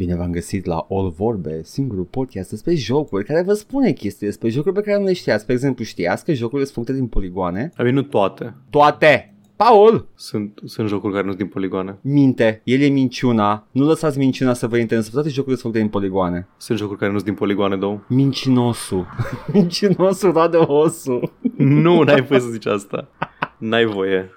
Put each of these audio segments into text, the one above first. Bine v-am găsit la All Vorbe, singurul podcast despre jocuri care vă spune chestii despre jocuri pe care nu le știați. Pe exemplu, știați că jocurile sunt făcute din poligoane? Adică nu toate. Toate! Paul! Sunt jocuri care nu sunt din poligoane. Minte. El e minciuna. Nu lăsați minciuna să vă intereseze. Toate jocurile sunt făcute din poligoane. Sunt jocuri care nu sunt din poligoane, două. Mincinosul. Mincinosul, roade osul. Nu, n-ai voie să zici asta. N-ai voie.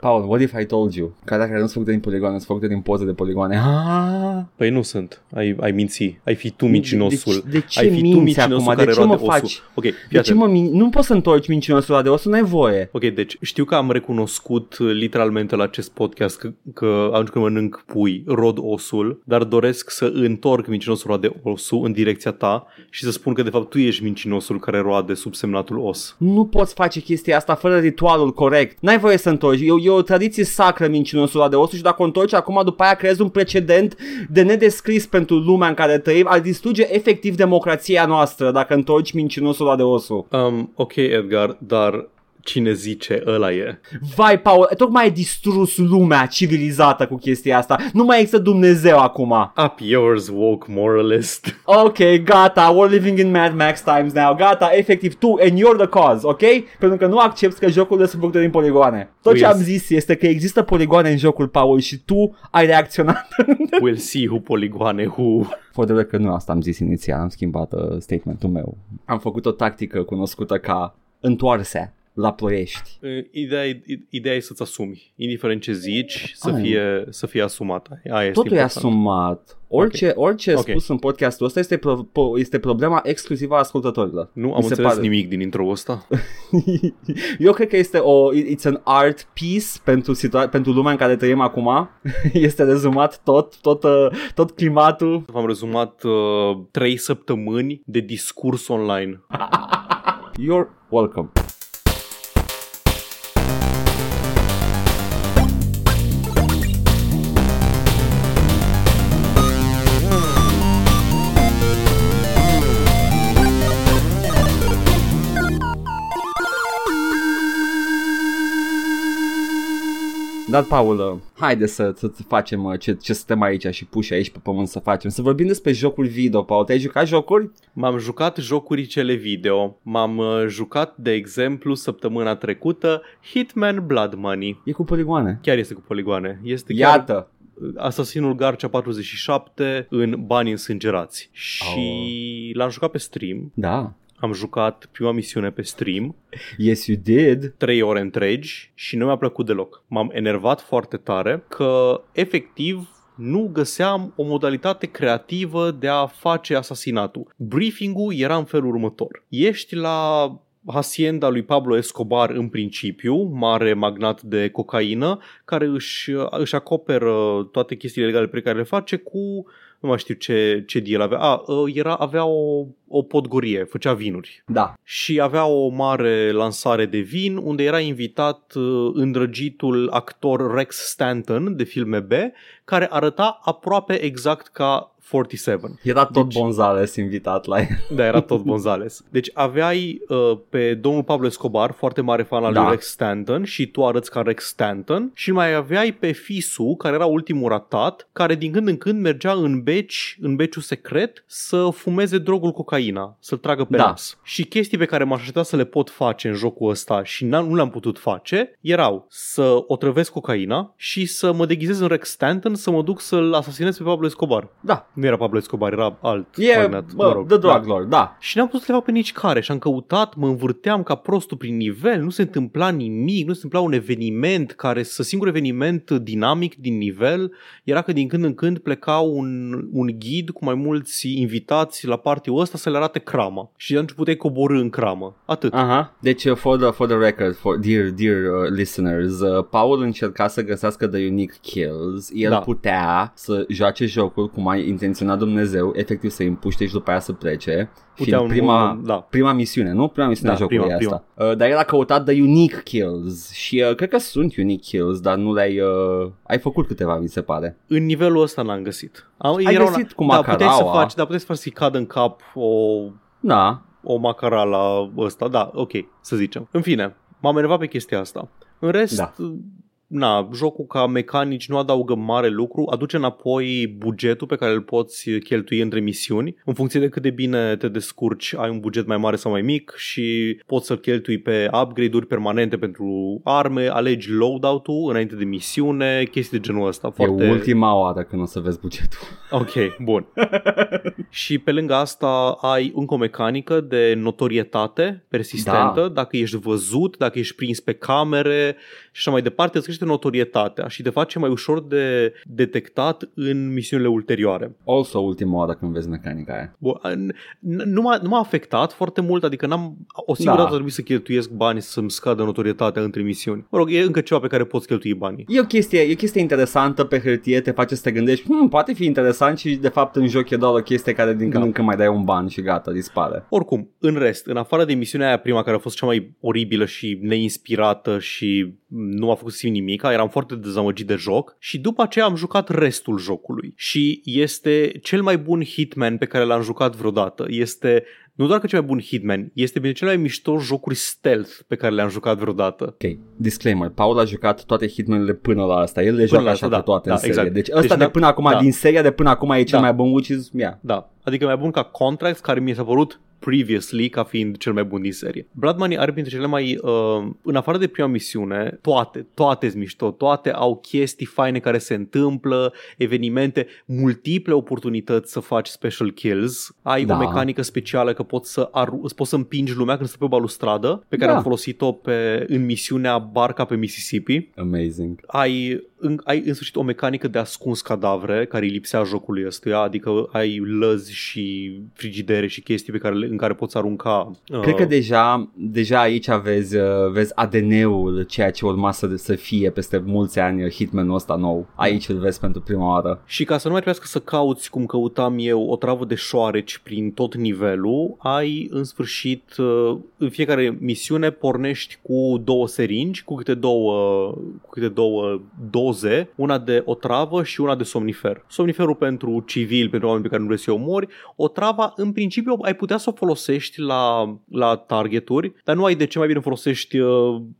Paul, what if I told you? Că dacă nu sunt făcute din poligoane, sunt făcute din poze de poligoane. Ah! Păi nu sunt. Ai minți. Ai fi tu mincinosul. De ce minți acum? De ce mă faci? Okay, de ce nu poți să întorci mincinosul ăla de osul, n-ai voie. Ok, deci știu că am recunoscut literalmente la acest podcast că atunci când mănânc pui, rod osul, dar doresc să întorc mincinosul ăla de osul în direcția ta și să spun că de fapt tu ești mincinosul care roade subsemnatul os. Nu poți face chestia asta fără ritualul corect. N-ai voie să întorci. E o tradiție sacră mincinosul ăla de osul și dacă o întorci acum după aia creezi un precedent de nedescris pentru lumea în care trăim, ar distruge efectiv democrația noastră dacă întorci mincinosul ăla de osul. Ok, Edgar, dar cine zice ăla e? Vai, Paul, tocmai ai distrus lumea civilizată cu chestia asta. Nu mai există Dumnezeu acum. Up yours, woke moralist. Ok, gata, we're living in Mad Max times now. Gata, efectiv, tu and you're the cause, ok? Pentru că nu accepti că jocurile sunt făcute din poligoane. Tot ce am zis este că există poligoane în jocul, Paul, și tu ai reacționat. We'll see who poligoane who. Fără că nu asta am zis inițial, am schimbat statementul meu. Am făcut o tactică cunoscută ca întoarsea. La ploiești. Ideea e să-ți asumi. Indiferent ce zici, să fie asumată. Totul e asumat. Orice spus în podcastul ăsta este problema exclusivă a ascultătorilor. Nu am înțeles nimic din intro-ul ăsta. Eu cred că este it's an art piece pentru lumea în care trăim acum. Este rezumat tot climatul. V-am rezumat 3 săptămâni de discurs online. You're welcome. Dar, Paul, haide să facem ce suntem aici și puși aici pe pământ să facem. Să vorbim despre jocuri video, Paul. Te-ai jucat jocuri? M-am jucat jocuricele video. M-am jucat, de exemplu, săptămâna trecută, Hitman Blood Money. E cu poligoane. Chiar este cu poligoane. Este chiar... Iată! Asasinul Garcia 47 în bani însângerați. Și l-am jucat pe stream. Da. Am jucat prima misiune pe stream. Yes, you did. 3 ore întregi și nu mi-a plăcut deloc. M-am enervat foarte tare că efectiv nu găseam o modalitate creativă de a face asasinatul. Briefing-ul era în felul următor. Ești la hacienda lui Pablo Escobar în principiu, mare magnat de cocaină, care își acoperă toate chestiile legale pe care le face cu... Nu mai știu ce deal avea. Avea o podgorie, făcea vinuri. Da. Și avea o mare lansare de vin unde era invitat îndrăgitul actor Rex Stanton de filme B, care arăta aproape exact ca 47. Era tot Gonzales invitat la el. Da, era tot Gonzales. Deci aveai pe domnul Pablo Escobar, foarte mare fan al lui Rex Stanton, și tu arăți ca Rex Stanton, și mai aveai pe Fisu, care era ultimul ratat, care din când în când mergea în beciul secret să fumeze drogul cocaina, să-l tragă pe nas. Și chestii pe care m-aș aștepta să le pot face în jocul ăsta și nu le-am putut face, erau să otrăvesc cocaina și să mă deghizez în Rex Stanton, să mă duc să-l asasinez pe Pablo Escobar. Da. Nu era Pablo Escobar, era alt. The drug lord, da. Și n-am putut să le fac pe nici care și am căutat, mă învârteam ca prostul prin nivel, nu se întâmpla nimic, nu se întâmpla un eveniment singur eveniment dinamic din nivel era că din când în când pleca un ghid cu mai mulți invitați la party-ul ăsta să le arate crama și atunci puteai coborî în cramă. Atât. Aha. Deci, for the record, dear listeners, Paul încerca să găsească the unique kills, el putea să joace jocul cum mai intenționa Dumnezeu, efectiv să îi împuște și după aia să plece. Prima misiune, nu? Prima misiune a jocului asta. Dar el a căutat the unique kills și cred că sunt unique kills, dar nu le-ai... ai făcut câteva, mi se pare. În nivelul ăsta l-am găsit. Ai găsit cu macaraua. Puteai să faci să-i cadă în cap o macara la ăsta. Da, ok, să zicem. În fine, m-am enervat pe chestia asta. În rest... Da. na, jocul ca mecanici nu adaugă mare lucru, aduce înapoi bugetul pe care îl poți cheltui între misiuni. În funcție de cât de bine te descurci, ai un buget mai mare sau mai mic și poți să-l cheltui pe upgrade-uri permanente pentru arme, alegi loadout-ul înainte de misiune, chestii de genul ăsta. Foarte... E ultima oară când o să vezi bugetul. Ok, bun. Și pe lângă asta ai încă o mecanică de notorietate persistentă, da. Dacă ești văzut, dacă ești prins pe camere și așa mai departe, îți crește notorietatea și te face mai ușor de detectat în misiunile ulterioare. Also ultima oară când vezi mecanica aia. Bun, nu m-a afectat foarte mult, adică o singură dată trebuie să cheltuiesc bani să-mi scadă notorietatea între misiuni. Mă rog, e încă ceva pe care poți cheltui banii. E o chestie interesantă pe hârtie, te face să te gândești, poate fi interesant și de fapt în joc e doar o chestie care din când în când mai dai un ban și gata, dispare. Oricum, în rest, în afară de misiunea aia prima care a fost cea mai oribilă și neinspirată și nu a făcut să simt nimica, eram foarte dezamăgit de joc și după aceea am jucat restul jocului și este cel mai bun Hitman pe care l-am jucat vreodată. Este... Nu doar că cel mai bun Hitman, este bine cel mai mișto jocuri stealth pe care le-am jucat vreodată. Ok, disclaimer, Paul a jucat toate Hitman-urile până la asta, el le joacă așa de toate în serie. Deci ăsta de până acum, din seria de până acum e cel mai bun, which is... Da, adică mai bun ca Contracts, care mi s-a părut previously ca fiind cel mai bun din serie. Blood Money are printre cele mai în afară de prima misiune, toate-s mișto, toate au chestii faine care se întâmplă, evenimente, multiple oportunități să faci special kills. Ai o mecanică specială că poți să împingi lumea când stă pe balustradă, pe care am folosit-o în misiunea Barca pe Mississippi. Amazing. Ai în sfârșit o mecanică de ascuns cadavre care îi lipsea jocului ăstuia, adică ai lăzi și frigidere și chestii pe care în care poți arunca. Cred că deja aici vezi ADN-ul, ceea ce urma să fie peste mulți ani Hitman-ul ăsta nou. Aici îl vezi pentru prima oară. Și ca să nu mai trebuiască să cauți, cum căutam eu, o travă de șoareci prin tot nivelul, ai în sfârșit, în fiecare misiune pornești cu două seringi, cu câte două doze, una de otravă și una de somnifer. Somniferul pentru civil, pentru oameni pe care nu vrei să-i omori. Otrava, în principiu, ai putea să o folosești la targeturi, dar nu ai de ce, mai bine folosești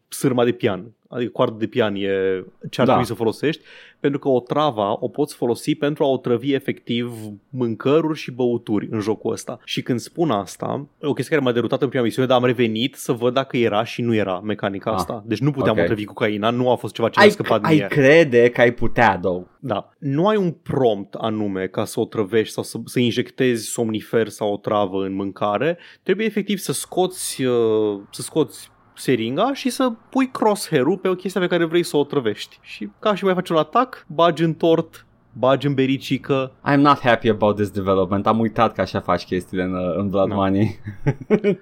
sârma de pian. Adică coarda de pian e ce ar trebui să folosești, pentru că otrava o poți folosi pentru a otrăvi efectiv mâncăruri și băuturi în jocul ăsta. Și când spun asta, o chestie care m-a derutat în prima misiune, dar am revenit să văd dacă era și nu era mecanica asta. Deci nu puteam otrăvi cocaina, nu a fost ceva ce mi-a scăpat mie. Ai crede că ai putea, da. Nu ai un prompt anume ca să otrăvești sau să injectezi somnifer sau otravă în mâncare. Trebuie efectiv să scoți seringa și să pui crosshair-ul pe o chestie pe care vrei să o otrăvești. Și ca și mai faci un atac, bagi în tort, bagi în bericică. I'm not happy about this development. Am uitat că așa faci chestiile în Blood Money.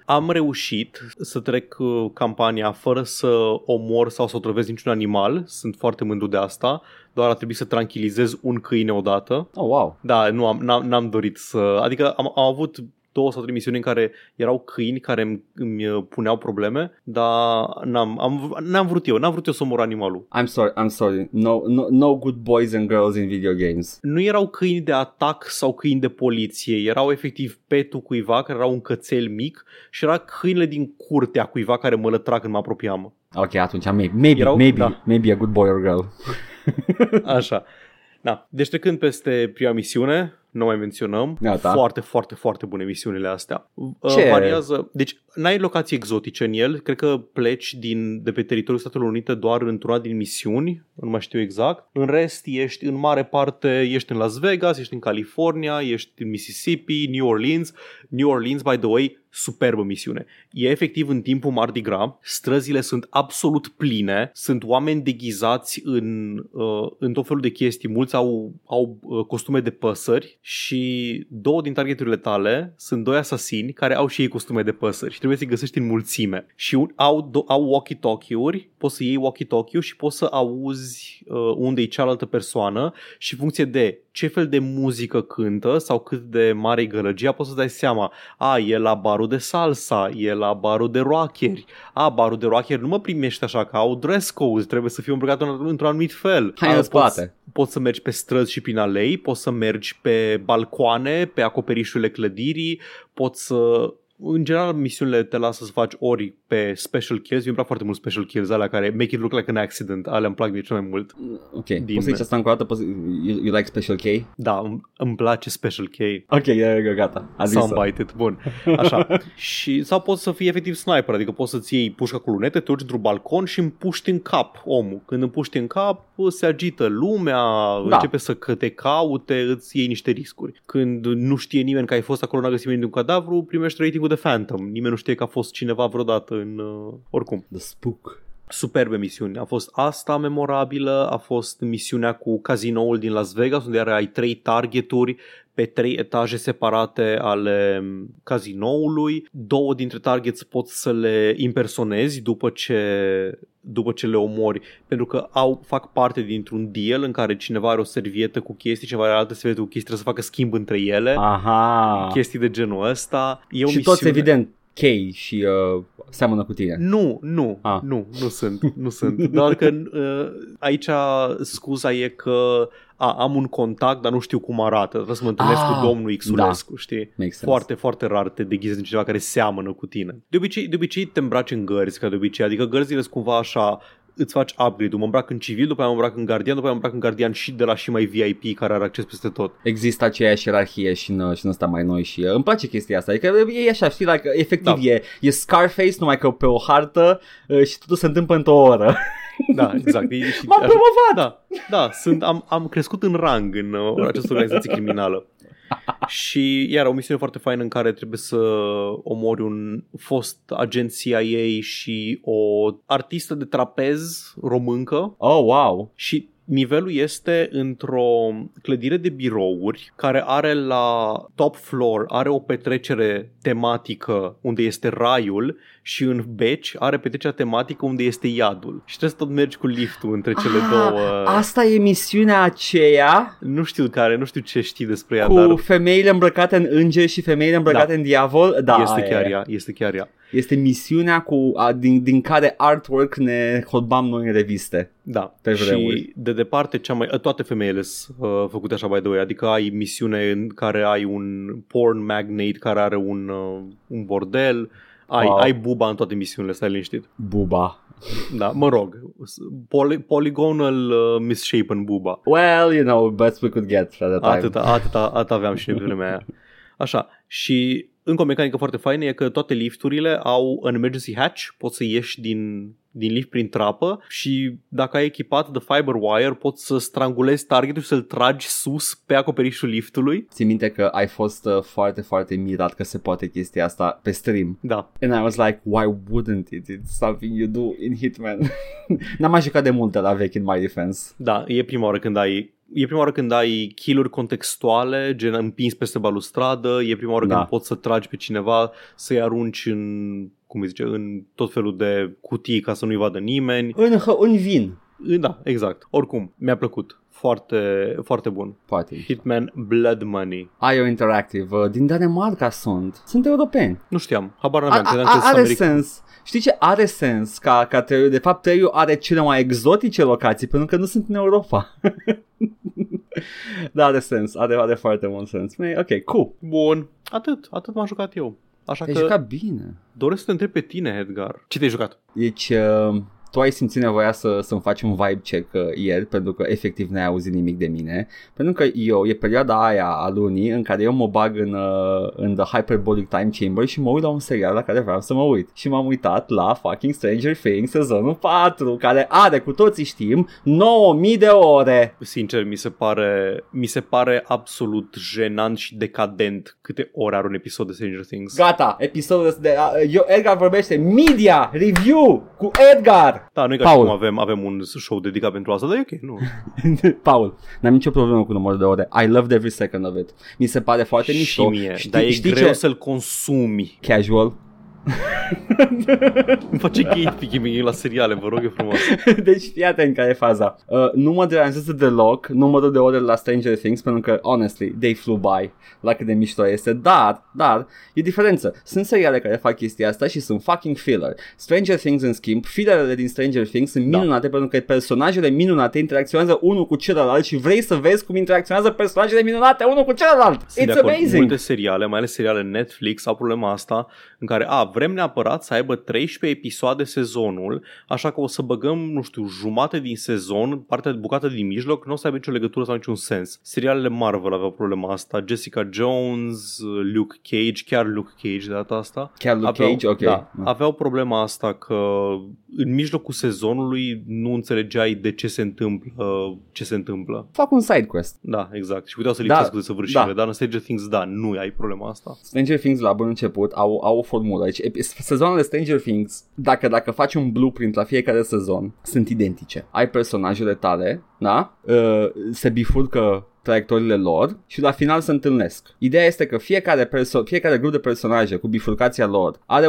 Am reușit să trec campania fără să omor sau să otrăvesc niciun animal. Sunt foarte mândru de asta. Doar a trebuit să tranquilizez un câine odată. Oh, wow. Da, nu n-am dorit să... Adică am avut... 2 sau 3 misiuni în care erau câini care îmi puneau probleme, dar n-am vrut eu să omor animalul. I'm sorry. No good boys and girls in video games. Nu erau câini de atac sau câini de poliție, erau efectiv petul cuiva, care era un cățel mic, și era câinele din curtea cuiva care mă lătra când mă apropiam. Ok, atunci maybe a good boy or girl. Așa. Da. Deci trecând peste prima misiune, nu mai menționăm, foarte, foarte, foarte bune misiunile astea. Variază, deci n-ai locații exotice în el, cred că pleci de pe teritoriul Statelor Unite doar într-una din misiuni, nu mai știu exact. În rest, ești în mare parte, ești în Las Vegas, ești în California, ești în Mississippi, New Orleans, by the way, superbă misiune. E efectiv în timpul Mardi Gras, străzile sunt absolut pline, sunt oameni deghizați în tot felul de chestii, mulți au costume de păsări și 2 din targeturile tale sunt 2 asasini care au și ei costume de păsări și trebuie să-i găsești în mulțime. Și au walkie-talkie-uri, poți să iei walkie-talkie-ul și poți să auzi unde e cealaltă persoană și în funcție de ce fel de muzică cântă sau cât de mare e gălăgia, poți să-ți dai seama, e la barul de salsa, e la barul de rockeri, barul de rockeri nu mă primește așa, că au dress code, trebuie să fiu îmbrăcat într-un anumit fel. Poți să mergi pe străzi și prin alei, poți să mergi pe balcoane, pe acoperișurile clădirii, poți să în general misiunile te lasă să faci ori pe special kills. Mi-mi plac foarte mult special kills, alea care make it look like an accident, alea îmi plac de cel mai mult. Ok, din... poți să zici asta încă o dată? You like special K? Da, îmi place special K. Ok, gata, a zis-o. Soundbite-it, bun, așa. Și, sau poți să fii efectiv sniper, adică poți să-ți iei pușca cu lunete, te urci într-un balcon și împuști în cap omul. Când împuști în cap, se agită lumea, da, începe să te caute, îți iei niște riscuri. Când nu știe nimeni că ai fost acolo, n-a găsit nimeni un cadavru, primești ratingul de Phantom. Nimeni nu știe că a fost cineva vreodată în... oricum. The Spook. Superbe misiuni. A fost asta memorabilă, a fost misiunea cu cazinoul din Las Vegas, unde ai 3 targeturi pe 3 etaje separate ale cazinoului. 2 dintre targets poți să le impersonezi după ce le omori, pentru că fac parte dintr-un deal în care cineva are o servietă cu chestii, cineva are altă servietă cu chestii, trebuie să facă schimb între ele. Aha. Chestii de genul ăsta. E o și misiune... toți evident K și seamănă cu tine. Nu sunt. Doar că aici scuza e că am un contact, dar nu știu cum arată. Vreau să mă întâlnesc cu domnul Xulescu, da, știi? Foarte, foarte rar te deghizezi în cineva care seamănă cu tine. De obicei te îmbraci în gărzi, ca de obicei. Adică gărzile sunt cumva așa, îți faci upgrade-ul. Mă îmbrac în civil, după aia mă îmbrac în gardian, după aia mă îmbrac în gardian și de la și mai VIP care are acces peste tot. Există aceeași ierarhie și în ăsta mai noi și îmi place chestia asta. Adică e așa, știi, like, efectiv da, e Scarface, numai că pe o hartă și totul se întâmplă într-o oră. Da, exact. M-am promovat! Da, am crescut în rang în această organizație criminală. Și iar o misiune foarte faină în care trebuie să omori un fost agent CIA și o artistă de trapez româncă. Oh, wow! Și nivelul este într-o clădire de birouri care are la top floor, are o petrecere tematică unde este raiul și în beci are petrecerea tematică unde este iadul. Și trebuie să tot mergi cu liftul între cele două. Asta e misiunea aceea? Nu știu ce știi despre ea, dar... Cu femeile îmbrăcate în îngeri și femeile îmbrăcate în diavol? Da, este chiar ea. Este misiunea din care artwork ne hotbam noi în reviste. Da, și de departe toate femeile sunt făcute așa, by the way. Adică ai misiune în care ai un porn magnate care are un bordel. Ai buba în toate misiunile, stai liniștit. Buba. Da, mă rog, polygonal misshapen buba. Well, you know, best we could get at that time. Atât aveam și în vremea aia. Așa, și... Încă o mecanică foarte faină e că toate lifturile au un emergency hatch, poți să ieși din lift prin trapă și dacă ai echipat de fiber wire poți să strangulezi targetul și să-l tragi sus pe acoperișul liftului. Ții minte că ai fost foarte, foarte mirat că se poate chestia asta pe stream. Da. And I was like, why wouldn't it? It's something you do in Hitman. N-am mai jucat de multe la vechi, in my defense. Da, e prima oară când ai... E prima oară când ai kill-uri contextuale, gen împins peste balustradă, e prima oară când poți să tragi pe cineva, să-i arunci în tot felul de cutii ca să nu-i vadă nimeni. În vin. Da, exact. Oricum, mi-a plăcut. Foarte, foarte bun. Poate. Hitman Blood Money. IO Interactive. Din Danemarca sunt. Sunt europeni. Nu știam. Habar n-aveam. Are sens. Știi ce? Are sens ca Teiu. De fapt, Teiu are cele mai exotice locații pentru că nu sunt în Europa. Da, are sens. Are foarte mult sens. Ok, cool. Bun. Atât m-am jucat eu. Așa te-ai jucat bine. Doresc să te întreb pe tine, Edgar. Ce te-ai jucat? Deci... Tu ai simțit nevoia să-mi faci un vibe check ieri, pentru că efectiv n-ai auzit nimic de mine. Pentru că e perioada aia a lunii în care eu mă bag în The Hyperbolic Time Chamber și mă uit la un serial la care vreau să mă uit. Și m-am uitat la fucking Stranger Things sezonul 4, care are, cu toții știm, 9.000 de ore. Sincer, mi se pare absolut jenant și decadent câte ore are un episod de Stranger Things. Gata, episodul de... Edgar vorbește media review cu Edgar. Da, nu-i ca și cum avem un show dedicat pentru asta, dar e ok, nu. Paul, n-am nicio problemă cu numărul de ore. I loved every second of it. Mi se pare foarte mișto. Și mie, dar e greu să-l consumi. Casual. Îmi face gatekeeping la seriale, vă rog eu frumos. Deci fii atent care e faza. Nu mă deranjează deloc numărul de ore la Stranger Things, pentru că, honestly, they flew by la cât de mișto este. Dar, e diferență. Sunt seriale care fac chestia asta și sunt fucking filler. Stranger Things, în schimb, fillerele din Stranger Things sunt minunate, pentru că personajele minunate interacționează unul cu celălalt și vrei să vezi cum interacționează personajele minunate unul cu celălalt. Sunt It's amazing. Multe seriale, mai ales seriale Netflix, au problema asta în care, vrem neapărat să aibă 13 episoade sezonul, așa că o să băgăm, nu știu, jumate din sezon, partea bucată din mijloc, nu o să aibă nicio legătură sau niciun sens. Serialele Marvel aveau problema asta, Jessica Jones, Luke Cage, chiar Luke Cage de data asta. Chiar Luke Cage, ok. Da, aveau problema asta că în mijlocul sezonului nu înțelegeai de ce se întâmplă, Fac un side quest. Da, exact. Și puteau să lipsească de săvârșire, dar în Stranger Things, nu ai problema asta. Stranger Things la bun început au o formulă. Deci, sezoanele Stranger Things, dacă faci un blueprint la fiecare sezon, sunt identice. Ai personajele tale, da? Se bifurcă traiectoriile lor și la final se întâlnesc. Ideea este că fiecare grup de personaje cu bifurcația lor are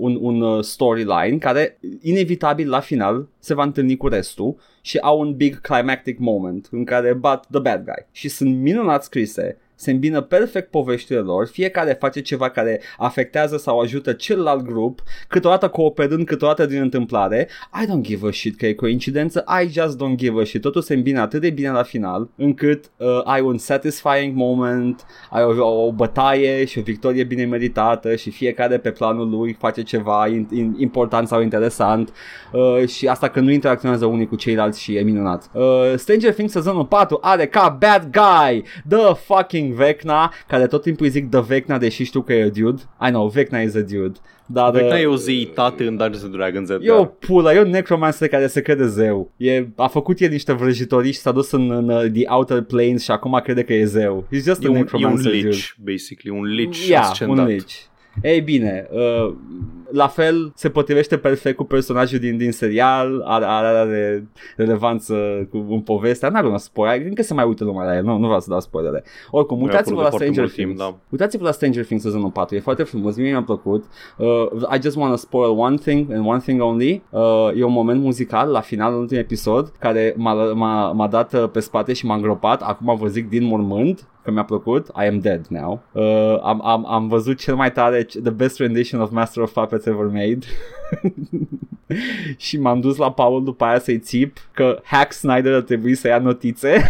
un storyline care inevitabil la final se va întâlni cu restul și au un big climactic moment în care bat the bad guy. Și sunt minunat scrise. Se îmbină perfect poveștile lor, fiecare face ceva care afectează sau ajută celălalt grup, câteodată cooperând, câteodată din întâmplare. I don't give a shit că e coincidență, I just don't give a shit. Totul se îmbină atât de bine la final, încât ai un satisfying moment, ai o bătaie și o victorie bine meritată și fiecare pe planul lui face ceva important sau interesant, și asta că nu interacționează unii cu ceilalți și e minunat. Stranger Things sezonul 4 are ca bad guy the fucking Vecna, care tot timpul îi zic The Vecna, deși știu că e a dude. I know, Vecna is a dude. Dar Vecna e o zeitate în Dungeons & Dragons. E o pula, e un necromancer care se crede zeu. A făcut el niște vrăjitorii și s-a dus în The Outer Planes și acum crede că e zeu. He's just a necromancer. E un lich, basically. Un lich ascendat. Un lich. Ei bine, la fel se potrivește perfect cu personajul din serial, are relevanță în povestea, n-ar un spoiler, încă se mai uită lumea la el, nu vreau să dau spoilere. Oricum, uitați-vă la Stranger Things, uitați-vă la Stranger Things sezonul 4, e foarte frumos, mie mi-a plăcut. I just want to spoil one thing and one thing only, e un moment muzical la finalul ultimului episod care m-a dat pe spate și m-a îngropat, acum vă zic din mormânt că mi-a plăcut, I am dead now. Am văzut cel mai tare, the best rendition of Master of Puppets ever made. Și m-am dus la Paul după aia să-i țip că Zack Snyder ar trebui să ia notițe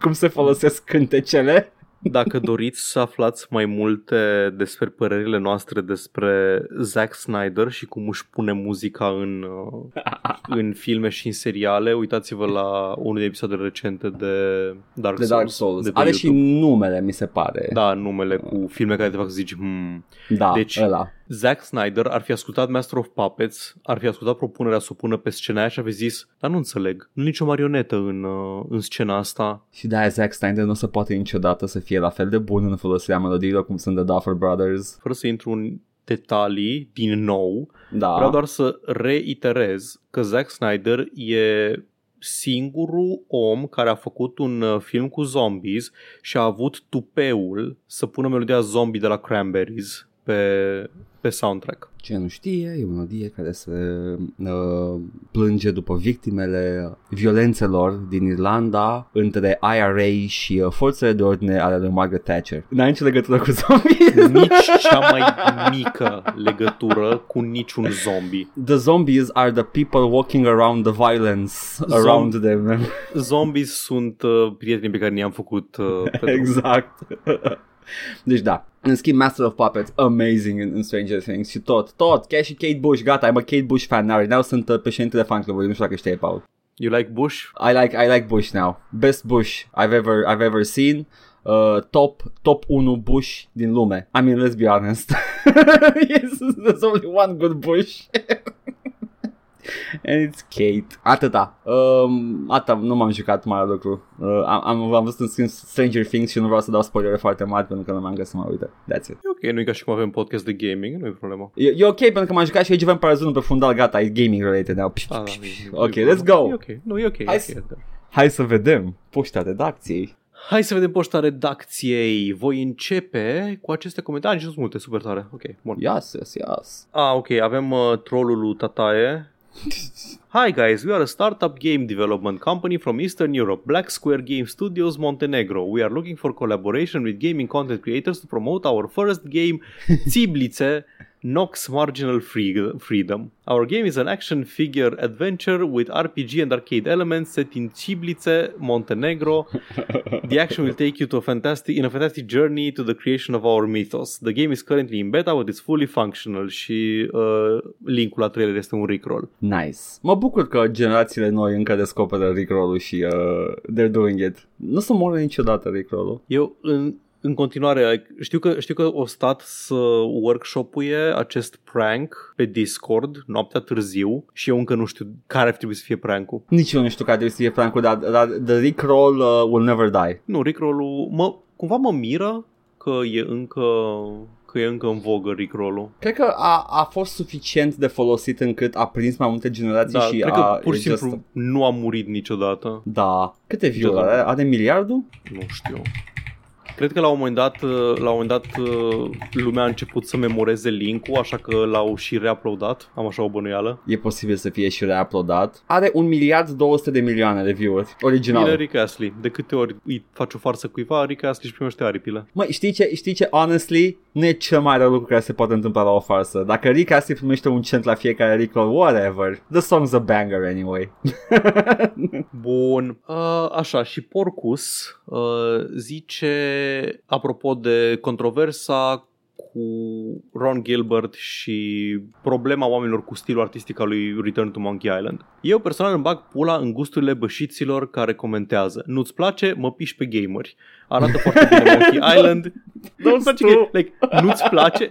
cum se folosesc cântecele. Dacă doriți să aflați mai multe despre părerile noastre despre Zack Snyder și cum își pune muzica în filme și în seriale, uitați-vă la unul de episoadele recente de Dark Souls. Are YouTube. Și numele, mi se pare. Da, numele cu filme care te fac să zici Da, deci, ăla. Zack Snyder ar fi ascultat Master of Puppets, ar fi ascultat propunerea să o pună pe scena aia și ar fi zis, dar nu înțeleg, nu nicio marionetă în scena asta. Și de-aia Zack Snyder nu se poate niciodată să fie la fel de bun în folosirea melodiilor cum sunt The Duffer Brothers. Fără să intru în detalii din nou, vreau doar să reiterez că Zack Snyder e singurul om care a făcut un film cu zombies și a avut tupeul să pună melodia zombie de la Cranberries pe soundtrack. Ce nu știe, e o melodie care se plânge după victimele violențelor din Irlanda între IRA și forțele de ordine ale lui Margaret Thatcher. N-ai nicio legătură cu zombies? Nici cea mai mică legătură cu niciun zombie. The zombies are the people walking around the violence around them. Zombies sunt prietenii pe care ne-am făcut. Exact. Deci da. În schimb, Master of Puppets, amazing în Stranger Things și tot, chiar și Kate Bush, gata, I'm a Kate Bush fan now, sunt președintele fan club-ului, nu știu dacă știi, Paul. You like Bush? I like Bush now, best Bush I've ever seen, top 1 Bush din lume, I mean, let's be honest, yes, there's only one good Bush. And it's Kate. Atâta. Nu m-am jucat mare lucru. Am văzut în Stranger Things și nu vreau să dau spoilere foarte mari pentru că nu m-am găsit să mă uită. That's it. E ok, nu e ca și cum avem podcast de gaming, nu e problema. E ok pentru că m-am jucat și Age of Empires 1 pe fundal, gata, e gaming related. Ok, let's go. E ok. Hai să vedem poșta redacției. Hai să vedem poșta redacției. Voi începe cu aceste comentarii. Nu sunt multe, super tare. Ok, bun. Yes. Ah, ok, avem trollul lui Tataie. Hi guys, we are a startup game development company from Eastern Europe, Black Square Game Studios, Montenegro. We are looking for collaboration with gaming content creators to promote our first game, Ciblice, Nox Marginal Freedom. Our game is an action figure adventure with RPG and arcade elements set in Ciblice, Montenegro. The action will take you to a fantastic journey to the creation of our mythos. The game is currently in beta, but it's fully functional. Și linkul la trailer este un rickroll. Nice. Mă bucur că generațiile noi încă descoperă rickroll-ul și they're doing it. Nu se moare niciodată rickroll-ul. Eu în continuare, știu că o stat să workshop-uie acest prank pe Discord noaptea târziu și eu încă nu știu care ar trebui să fie prank-ul. Nici eu nu știu care trebuie să fie prank-ul, dar the Rickroll will never die. Nu, Rickroll-ul cumva mă miră că e încă în vogă Rickroll-ul. Cred că a fost suficient de folosit încât a prins mai multe generații și cred că pur și simplu nu a murit niciodată. Da. Câte view-uri are? Are miliardul? Nu știu. Cred că la un moment dat lumea a început să memoreze link-ul, așa că l-au și reuploadat. Am așa o bănuială. E posibil să fie și reuploadat. Are 1.200.000.000 de view-uri. Original. Bine, Rick Astley. De câte ori îi faci o farsă cuiva, Rick Astley își primește aripile. Măi, știi ce? Honestly, nu e cel mai rău lucru care se poate întâmpla la o farsă. Dacă Rick Astley primește un cent la fiecare recall, whatever. The song's a banger anyway. Bun. Așa, și Porcus zice... Apropo de controversa cu Ron Gilbert și problema oamenilor cu stilul artistic al lui Return to Monkey Island. Eu personal îmi bag pula în gusturile bășiților care comentează. Nu-ți place? Mă piși pe gameri. Arată foarte bine Monkey Island.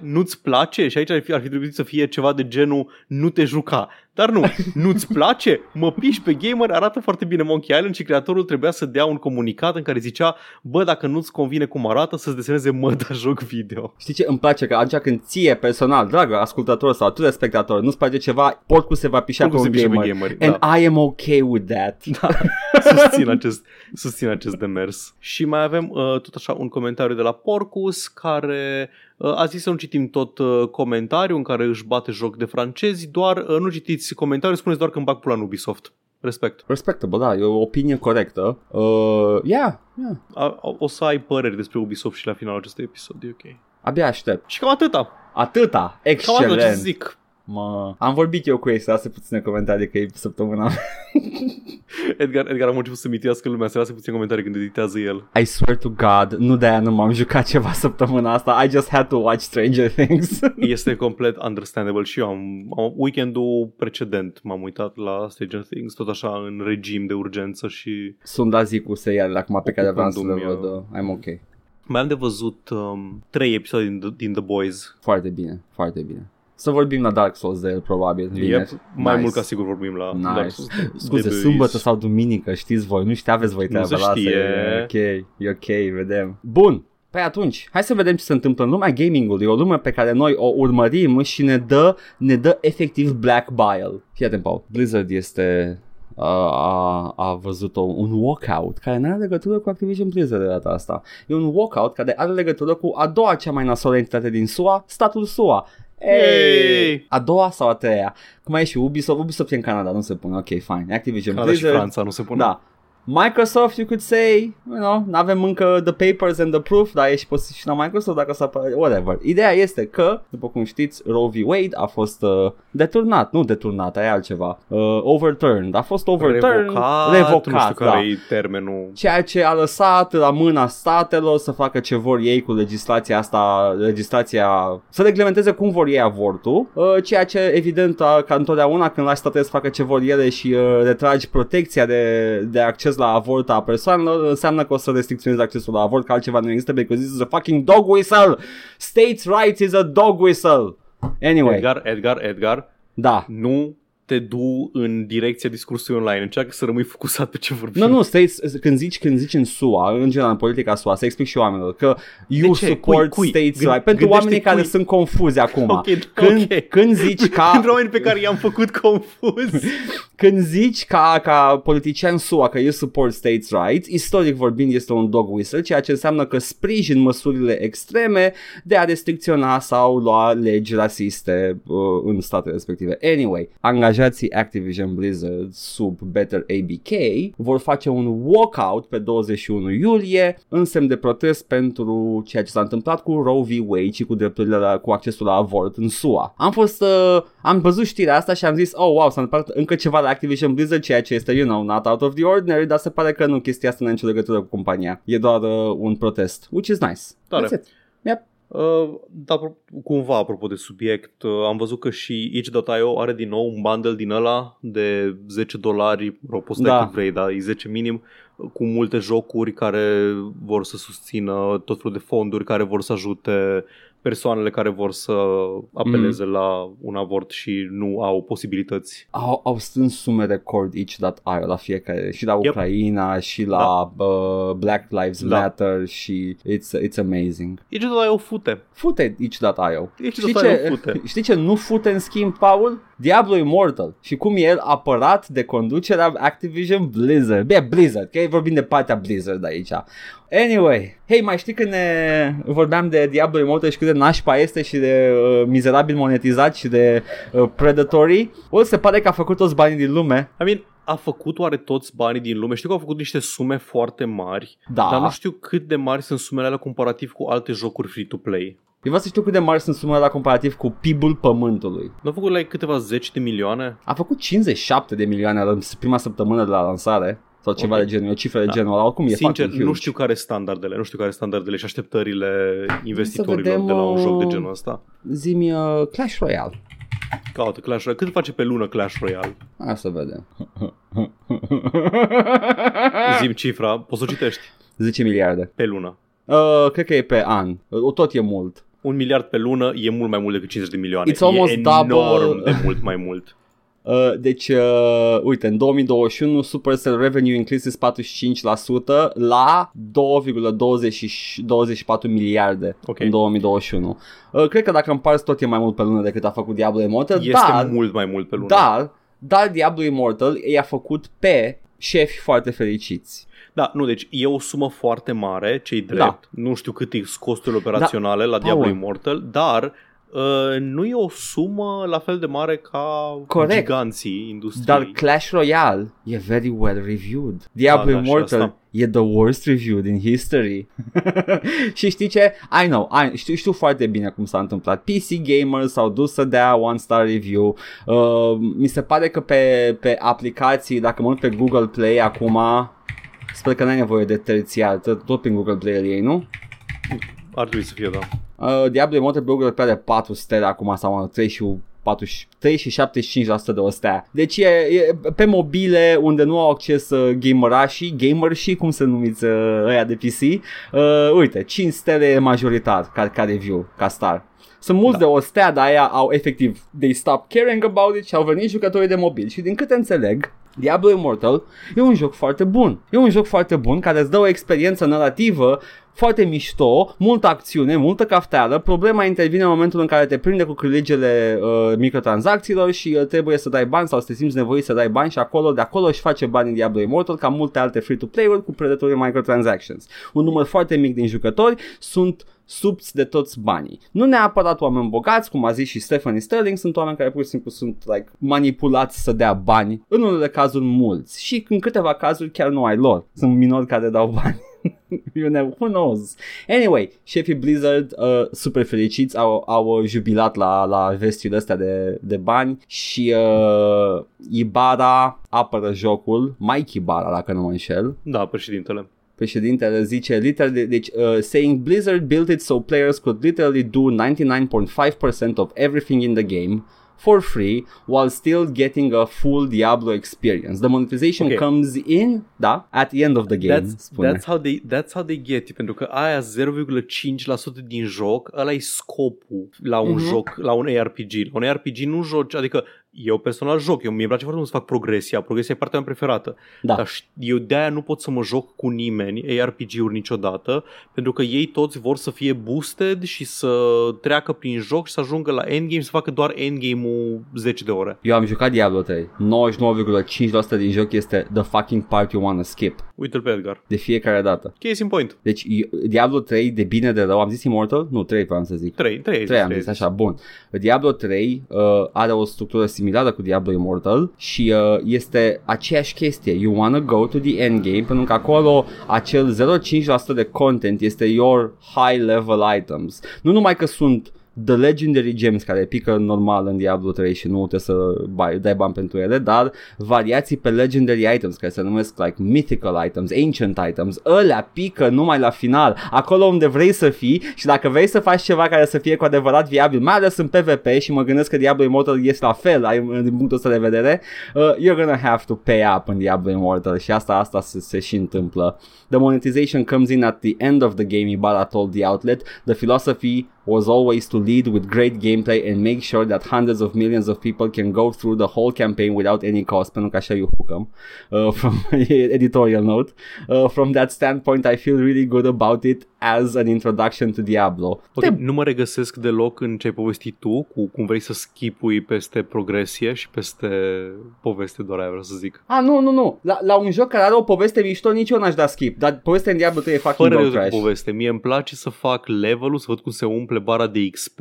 Nu-ți place? Și aici ar fi trebuit să fie ceva de genul nu te juca. Dar nu-ți place? Mă piși pe gamer, arată foarte bine Monkey Island și creatorul trebuia să dea un comunicat în care zicea bă, dacă nu-ți convine cum arată, să-ți deseneze măta joc video. Știi ce? Îmi place că atunci când ție personal, dragă ascultător sau tu de spectator, nu-ți place ceva, porcul se va pișa cu un gamer. And da. I am okay with that. Da. Susțin acest demers. Și mai avem tot așa un comentariu de la Porcus care... A zis să nu citim tot comentariul în care își bate joc de francezi, doar nu citiți comentariul, spuneți doar că îmi bag pula în Ubisoft. Respect. Respectable, da, e o opinie corectă. Yeah. O să ai păreri despre Ubisoft și la finalul acestui episod, e ok. Abia aștept. Și cam atâta. Atâta? Excelent. Cam atâta ce zic. Am vorbit eu cu ei să lase puține comentarii că e săptămâna. Edgar am început să mitiască lumea să lase puține comentarii când editează el. I swear to God, nu de-aia nu m-am jucat ceva săptămâna asta. I just had to watch Stranger Things. Este complet understandable și eu am weekendul precedent m-am uitat la Stranger Things, tot așa în regim de urgență și... Sunt la zi cu serialele acum pe care vreau să le văd. I'm okay. Mai am de văzut 3 episoade din The Boys. Foarte bine. Să vorbim la Dark Souls de el, probabil. Yep, mai mult ca sigur vorbim la Dark Souls. Scuze, sâmbătă sau duminică, știți voi, nu știu, aveți voi treaba la asta. E ok, vedem. Bun, păi atunci, hai să vedem ce se întâmplă în lumea gaming-ului. E o lume pe care noi o urmărim și ne dă efectiv black bile. Fii atent, Paul. Blizzard este... a văzut un walkout care nu are legătură cu Activision Blizzard de data asta. E un walkout care are legătură cu a doua cea mai nasoară entitate din SUA, statul SUA. Hey! A doua sau a treia? Cum e și Ubisoft e în Canada, nu se pune, ok, fine. Activision Canada Blizzard și Franța nu se pune. Da. Microsoft, you could say, you know, n-avem încă the papers and the proof, dar e și posibil la Microsoft dacă s-a pare, whatever. Ideea este că, după cum știți, Roe v. Wade a fost deturnat, aia e altceva, overturned, a fost overturned, revocat, nu știu care e termenul. Ceea ce a lăsat la mâna statelor să facă ce vor ei cu legislația asta, să reglementeze cum vor ei avortul, ceea ce evident ca întotdeauna când lași statele să facă ce vor ele și retragi protecția de acces la avort a persoanelor, înseamnă că o să restricționezi accesul la avort, că altceva nu există, because this is a fucking dog whistle. States' rights is a dog whistle. Anyway. Edgar. Da. Nu te du în direcția discursului online, încearcă să rămâi focusat pe ce vorbim. Nu, stai, când zici în SUA, în general în politica SUA, să explic și oamenilor că you support states rights. Pentru oamenii care sunt confuzi acum. Când zici ca pentru oamenii pe care i-am făcut confuzi. Când zici ca politician SUA că you support states rights, istoric vorbind este un dog whistle, ceea ce înseamnă că sprijin măsurile extreme de a restricționa sau lua legi rasiste în statele respective. Anyway, angajații Activision Blizzard sub Better ABK vor face un walkout pe 21 iulie în semn de protest pentru ceea ce s-a întâmplat cu Roe v. Wade și cu drepturile cu accesul la avort în SUA. Am văzut știrea asta și am zis, oh wow, s-a întâmplat încă ceva la Activision Blizzard, ceea ce este, you know, not out of the ordinary, dar se pare că nu, chestia asta nu are nicio legătură cu compania. E doar un protest, which is nice. That's it. Yep. Dar cumva apropo de subiect, am văzut că și itch.io are din nou un bundle din ăla de $10, poți să cât vrei, dar e 10 minim, cu multe jocuri care vor să susțină tot felul de fonduri care vor să ajute persoanele care vor să apeleze la un avort și nu au posibilități. Au strâns sume record itch.io la fiecare, și la Ucraina, și la Black Lives Matter, și it's amazing. itch.io fute. Fute itch.io. Știi ce nu fute în schimb, Paul? Diablo Immortal și cum e el apărat de conducerea Activision Blizzard. Bine, Blizzard, că vorbim de partea Blizzard aici. Anyway, hei, mai știi când ne vorbeam de Diablo Immortal și cât de nașpa este și de mizerabil monetizat și de predatory? Se pare că a făcut toți banii din lume. A făcut oare toți banii din lume? Știu că au făcut niște sume foarte mari, dar nu știu cât de mari sunt sumele alea comparativ cu alte jocuri free-to-play. Eu vreau să știu cât de mari sunt sumele la comparativ cu PIB-ul Pământului. Nu a făcut câteva zeci de milioane? A făcut 57 de milioane în prima săptămână de la lansare. Sau ceva de genul, cifre de genul ăla, oricum e fucking huge. Sincer, nu știu care standardele și așteptările investitorilor de la un joc de genul ăsta. Zi-mi Clash Royale. Caută Clash Royale. Cât face pe lună Clash Royale? Hai să vedem. Zi-mi cifra, poți să o citești. 10 miliarde. Pe lună. Cred că e pe an. Tot e mult. 1 miliard pe lună e mult mai mult decât 50 de milioane. It's almost double. De mult mai mult. Deci, uite, în 2021 Supercell revenue increases 45% la 2,24 miliarde în 2021. Cred că dacă împarți tot e mai mult pe lună decât a făcut Diablo Immortal. Este mult mai mult pe lună. Dar Diablo Immortal i-a făcut pe șefi foarte fericiți. Da, nu, deci e o sumă foarte mare, ce-i drept. Nu știu cât e costurile operaționale la Diablo Immortal, dar... nu e o sumă la fel de mare ca giganții industriei. Dar Clash Royale e very well reviewed. Diablo Immortal e the worst reviewed in history. Și știi ce? Știu foarte bine cum s-a întâmplat. PC Gamer s-au dus să dea one star review. Mi se pare că pe aplicații, dacă mă uit pe Google Play acum, sper că n-ai nevoie de terțiar, tot prin Google Play ei, nu? Ar trebui să fie, da. Diablo Immortal pe Google Play are 4 stele acum sau 3,75% de o stea. Deci e pe mobile unde nu au acces gamerașii, cum se numiți ăia de PC. Uite, 5 stele majoritar ca review, ca star. Sunt mulți de o stea, dar aia au efectiv, they stop caring about it și au venit jucătorii de mobil. Și din câte înțeleg, Diablo Immortal e un joc foarte bun. E un joc foarte bun care îți dă o experiență narrativă foarte mișto, multă acțiune, multă cafteală. Problema intervine în momentul în care te prinde cu crilegele microtransacțiilor și trebuie să dai bani sau să te simți nevoit să dai bani și de acolo își face bani în Diablo Immortal ca multe alte free-to-play-uri cu predatorii microtransactions. Un număr foarte mic din jucători sunt subți de toți banii. Nu neapărat oameni bogați, cum a zis și Stephanie Sterling, sunt oameni care pur și simplu sunt manipulați să dea bani, în unele cazuri mulți și în câteva cazuri chiar nu ai lor. Sunt minori care dau bani. You know, who knows. Anyway, șefii Blizzard super fericiți au jubilat la vestiile astea de bani și Ybarra apără jocul, Mike Ybarra dacă nu mă înșel. Da, președintele zice literally, deci, saying Blizzard built it so players could literally do 99.5% of everything in the game for free while still getting a full Diablo experience. The monetization comes in at the end of the game. That's how they get it, pentru că aia 0,5% din joc, ăla e scopul la un joc, la un ARPG. La un ARPG nu joci, adică eu personal joc, eu mi-e place foarte mult să fac progresia e partea mea preferată, da. Dar eu de-aia nu pot să mă joc cu nimeni ARPG-uri niciodată, pentru că ei toți vor să fie boosted și să treacă prin joc și să ajungă la endgame și să facă doar endgame-ul 10 de ore. Eu am jucat Diablo 3, 99,5% din joc este the fucking part you wanna skip. Uite-l pe Edgar. De fiecare dată. Case in point. Deci Diablo 3, de bine de rău, am zis Immortal? Nu, 3 vreau să zic. 3 am zis, așa, bun. Diablo 3 are o structură similară cu Diablo Immortal și este aceeași chestie. You wanna go to the endgame, pentru că acolo acel 0,5% de content este your high level items. Nu numai că sunt the legendary gems care pică normal în Diablo 3 și nu trebuie să dai bani pentru ele, dar variații pe legendary items care se numesc like mythical items, ancient items, ălea pică numai la final, acolo unde vrei să fii, și dacă vrei să faci ceva care să fie cu adevărat viabil, mai ales în PvP, și mă gândesc că Diablo Immortal este la fel din punctul ăsta de vedere, you're gonna have to pay up în Diablo Immortal și asta se și întâmplă. The monetization comes in at the end of the game, Ibarra told the outlet. The philosophy was always to lead with great gameplay and make sure that hundreds of millions of people can go through the whole campaign without any cost, pentru că așa eu hucăm, from editorial note. From that standpoint, I feel really good about it as an introduction to Diablo. Okay, nu mă regăsesc deloc în ce ai povestit tu, cu cum vrei să skipui peste progresie și peste poveste, doar aia vreau să zic. Ah, nu. La un joc care are o poveste mișto, nici eu n-aș da skip, dar povestea în Diablo 3 e fucking dog trash. Fără poveste, mie îmi place să fac level-ul, să văd cum se umple bara de XP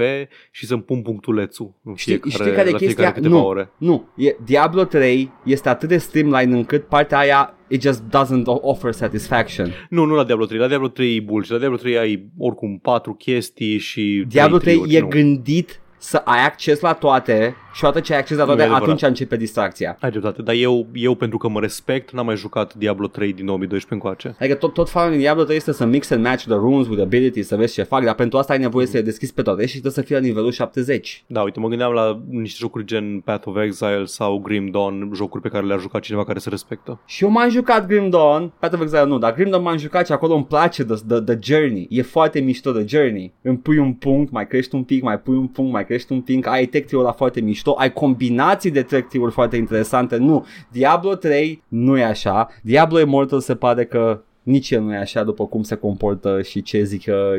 și să-mi pun punctulețul în știi care la fiecare câteva ore. Nu, Diablo 3 este atât de streamline încât partea aia it just doesn't offer satisfaction. Nu la Diablo 3, la Diablo 3 e bullshit, la Diablo 3 ai oricum 4 chestii și Diablo 3 e gândit să ai acces la toate și odată ce ai acces la toate, atunci începe distracția. Ai dreptate, dar eu pentru că mă respect, n-am mai jucat Diablo 3 din 2012 încoace. Adică tot fanul din Diablo 3 este să mix and match the runes with abilities, să vezi ce fac, dar pentru asta ai nevoie să le deschizi pe toate și trebuie să fii la nivelul 70. Da, uite, mă gândeam la niște jocuri gen Path of Exile sau Grim Dawn, jocuri pe care le-a jucat cineva care se respectă. Și eu m-am jucat Grim Dawn, Path of Exile nu, dar Grim Dawn m-am jucat și acolo îmi place the journey. E foarte mișto the journey. Îmi pui un punct, mai crești un pic, mai pui un punct, mai crești un pic, ai tactic-ul ăla foarte mișto. Ai combinații de track-uri foarte interesante. Nu, Diablo 3 nu e așa. Diablo Immortal se pare că nici el nu e așa, după cum se comportă și ce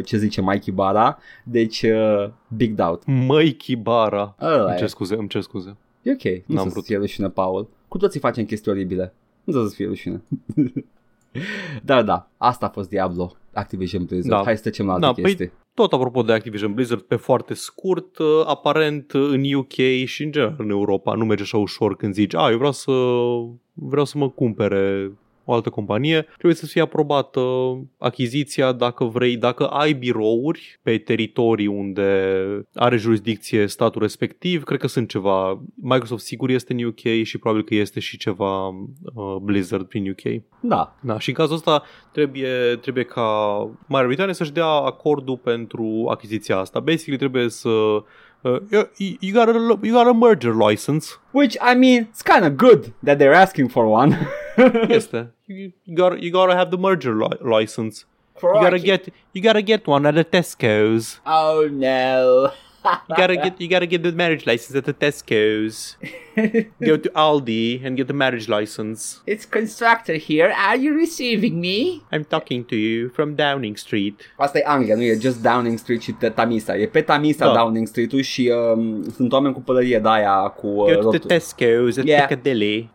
zice Mike Ybarra. Deci, big doubt. Mike Ybarra. Îmi cer scuze. E ok, nu să-ți fie rușine, Paul. Cu toții facem chestii oribile. Nu să-ți fie rușine. Dar da, asta a fost Diablo Activision Blizzard, da. Hai să trecem la alte chestii. Tot apropo de Activision Blizzard, pe foarte scurt, aparent în UK și în general în Europa nu merge așa ușor când zici eu vreau să mă cumpere o altă companie, trebuie să fie aprobată achiziția dacă vrei, dacă ai birouri pe teritorii unde are jurisdicție statul respectiv, cred că sunt ceva, Microsoft sigur este în UK și probabil că este și ceva Blizzard prin UK. Da. Și în cazul ăsta trebuie ca Marea Britanie să-și dea acordul pentru achiziția asta. Basically trebuie să... You got a merger license. Which, I mean, it's kind of good that they're asking for one. Este. You gotta have the merger license. Crikey. You gotta get one at the Tesco's. Oh no. You gotta get the marriage license at the Tesco's. Go to Aldi and get the marriage license. It's constructor here. Are you receiving me? I'm talking to you from Downing Street. Asta e Anglia, nu e just Downing Street și Tamisa. E pe Tamisa Downing Street-ul și sunt oameni cu pălărie de aia cu Go to the Tesco's at Piccadilly.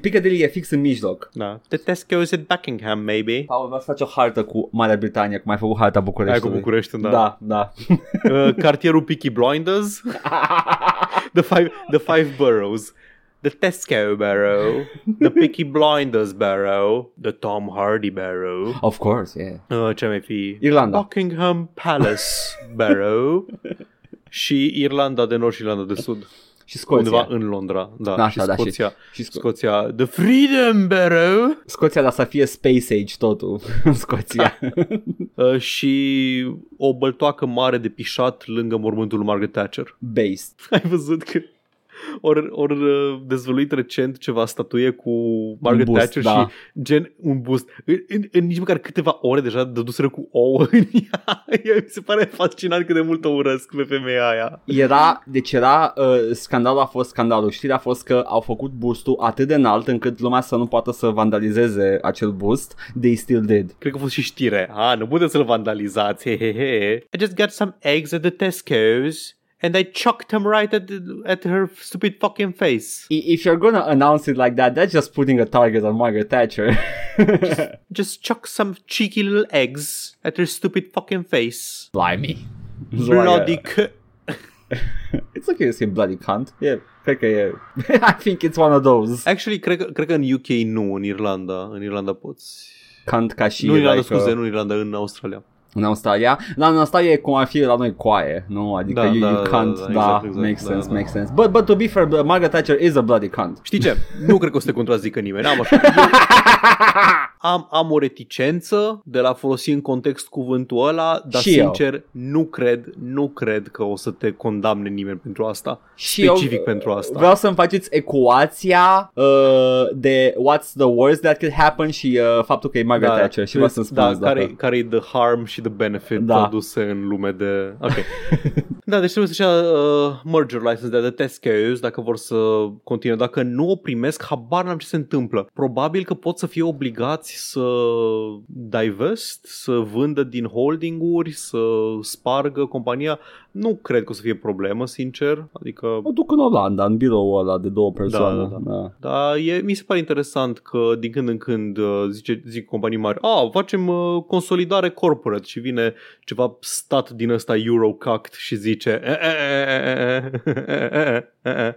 Piccadilly e fix în mijloc. Da. The Tesco's at Buckingham, maybe. Paul, vreau să faci o hartă cu Marea Britanie, cum ai făcut harta Bucureștiului. Aia cu București, da. Da. Cartierul Peaky Blinders. The five boroughs, the Tesco borough, the Peaky Blinders borough, the Tom Hardy borough. Of course, yeah. Ce mai fi? Irlanda. Buckingham Palace borough și Irlanda de Nord și Irlanda de Sud. Și Scoția. Undeva în Londra, Scoția. The Freedom Borough. Scoția, dar să fie Space Age totul în Scoția. Și o băltoacă mare de pișat lângă mormântul lui Margaret Thatcher. Based. Ai văzut că ori dezvăluit recent ceva statuie cu Margaret Thatcher, da. Și gen un bust. În nici măcar câteva ore deja dăduseră cu ouă în ea. Mi se pare fascinant cât de mult o urăsc pe femeia aia. Scandalul a fost scandalul. Știrea a fost că au făcut bustul atât de înalt încât lumea să nu poată să vandalizeze acel bust. They still did. Cred că a fost și știre. Nu puteți să-l vandalizați. I just got some eggs at the Tesco's and I chucked him right at her stupid fucking face. If you're gonna announce it like that, that's just putting a target on Margaret Thatcher. just chuck some cheeky little eggs at her stupid fucking face. Blimey. Bloody It's okay to say bloody cunt. Yeah, cred că e. I think it's one of those. Actually, cred că în UK nu, în Irlanda. În Irlanda poți. Cunt ca și... Nu în Irlanda, scuze, nu în Irlanda, în Australia. În Australia? Da, în Australia e cum ar fi la noi coaie, nu? Adică da, you cunt, da, exact, makes sense. But to be fair, Margaret Thatcher is a bloody cunt. Știi ce? Nu cred că o să te contrazică nimeni, am așa. Am o reticență de la folosi în context cuvântul ăla, dar și sincer eu nu cred că o să te condamne nimeni pentru asta, și specific eu, pentru asta. Vreau să-mi faceți ecuația de what's the worst that could happen și faptul că e Margaret Thatcher și vreau să-mi spuneți dacă... care e the harm și the benefit aduse în lume de... Ok. Da, deci trebuie să-și ia merger license de Tesco's dacă vor să continue. Dacă nu o primesc, habar n-am ce se întâmplă. Probabil că pot să fie obligați să divest, să vândă din holdinguri, să spargă compania. Nu cred că o să fie problemă, sincer. Adică... O duc în Olanda, în biroul ăla de două persoane. Da. Dar mi se pare interesant că din când în când zic companii mari, facem consolidare corporate și vine ceva stat din ăsta Eurocact și zice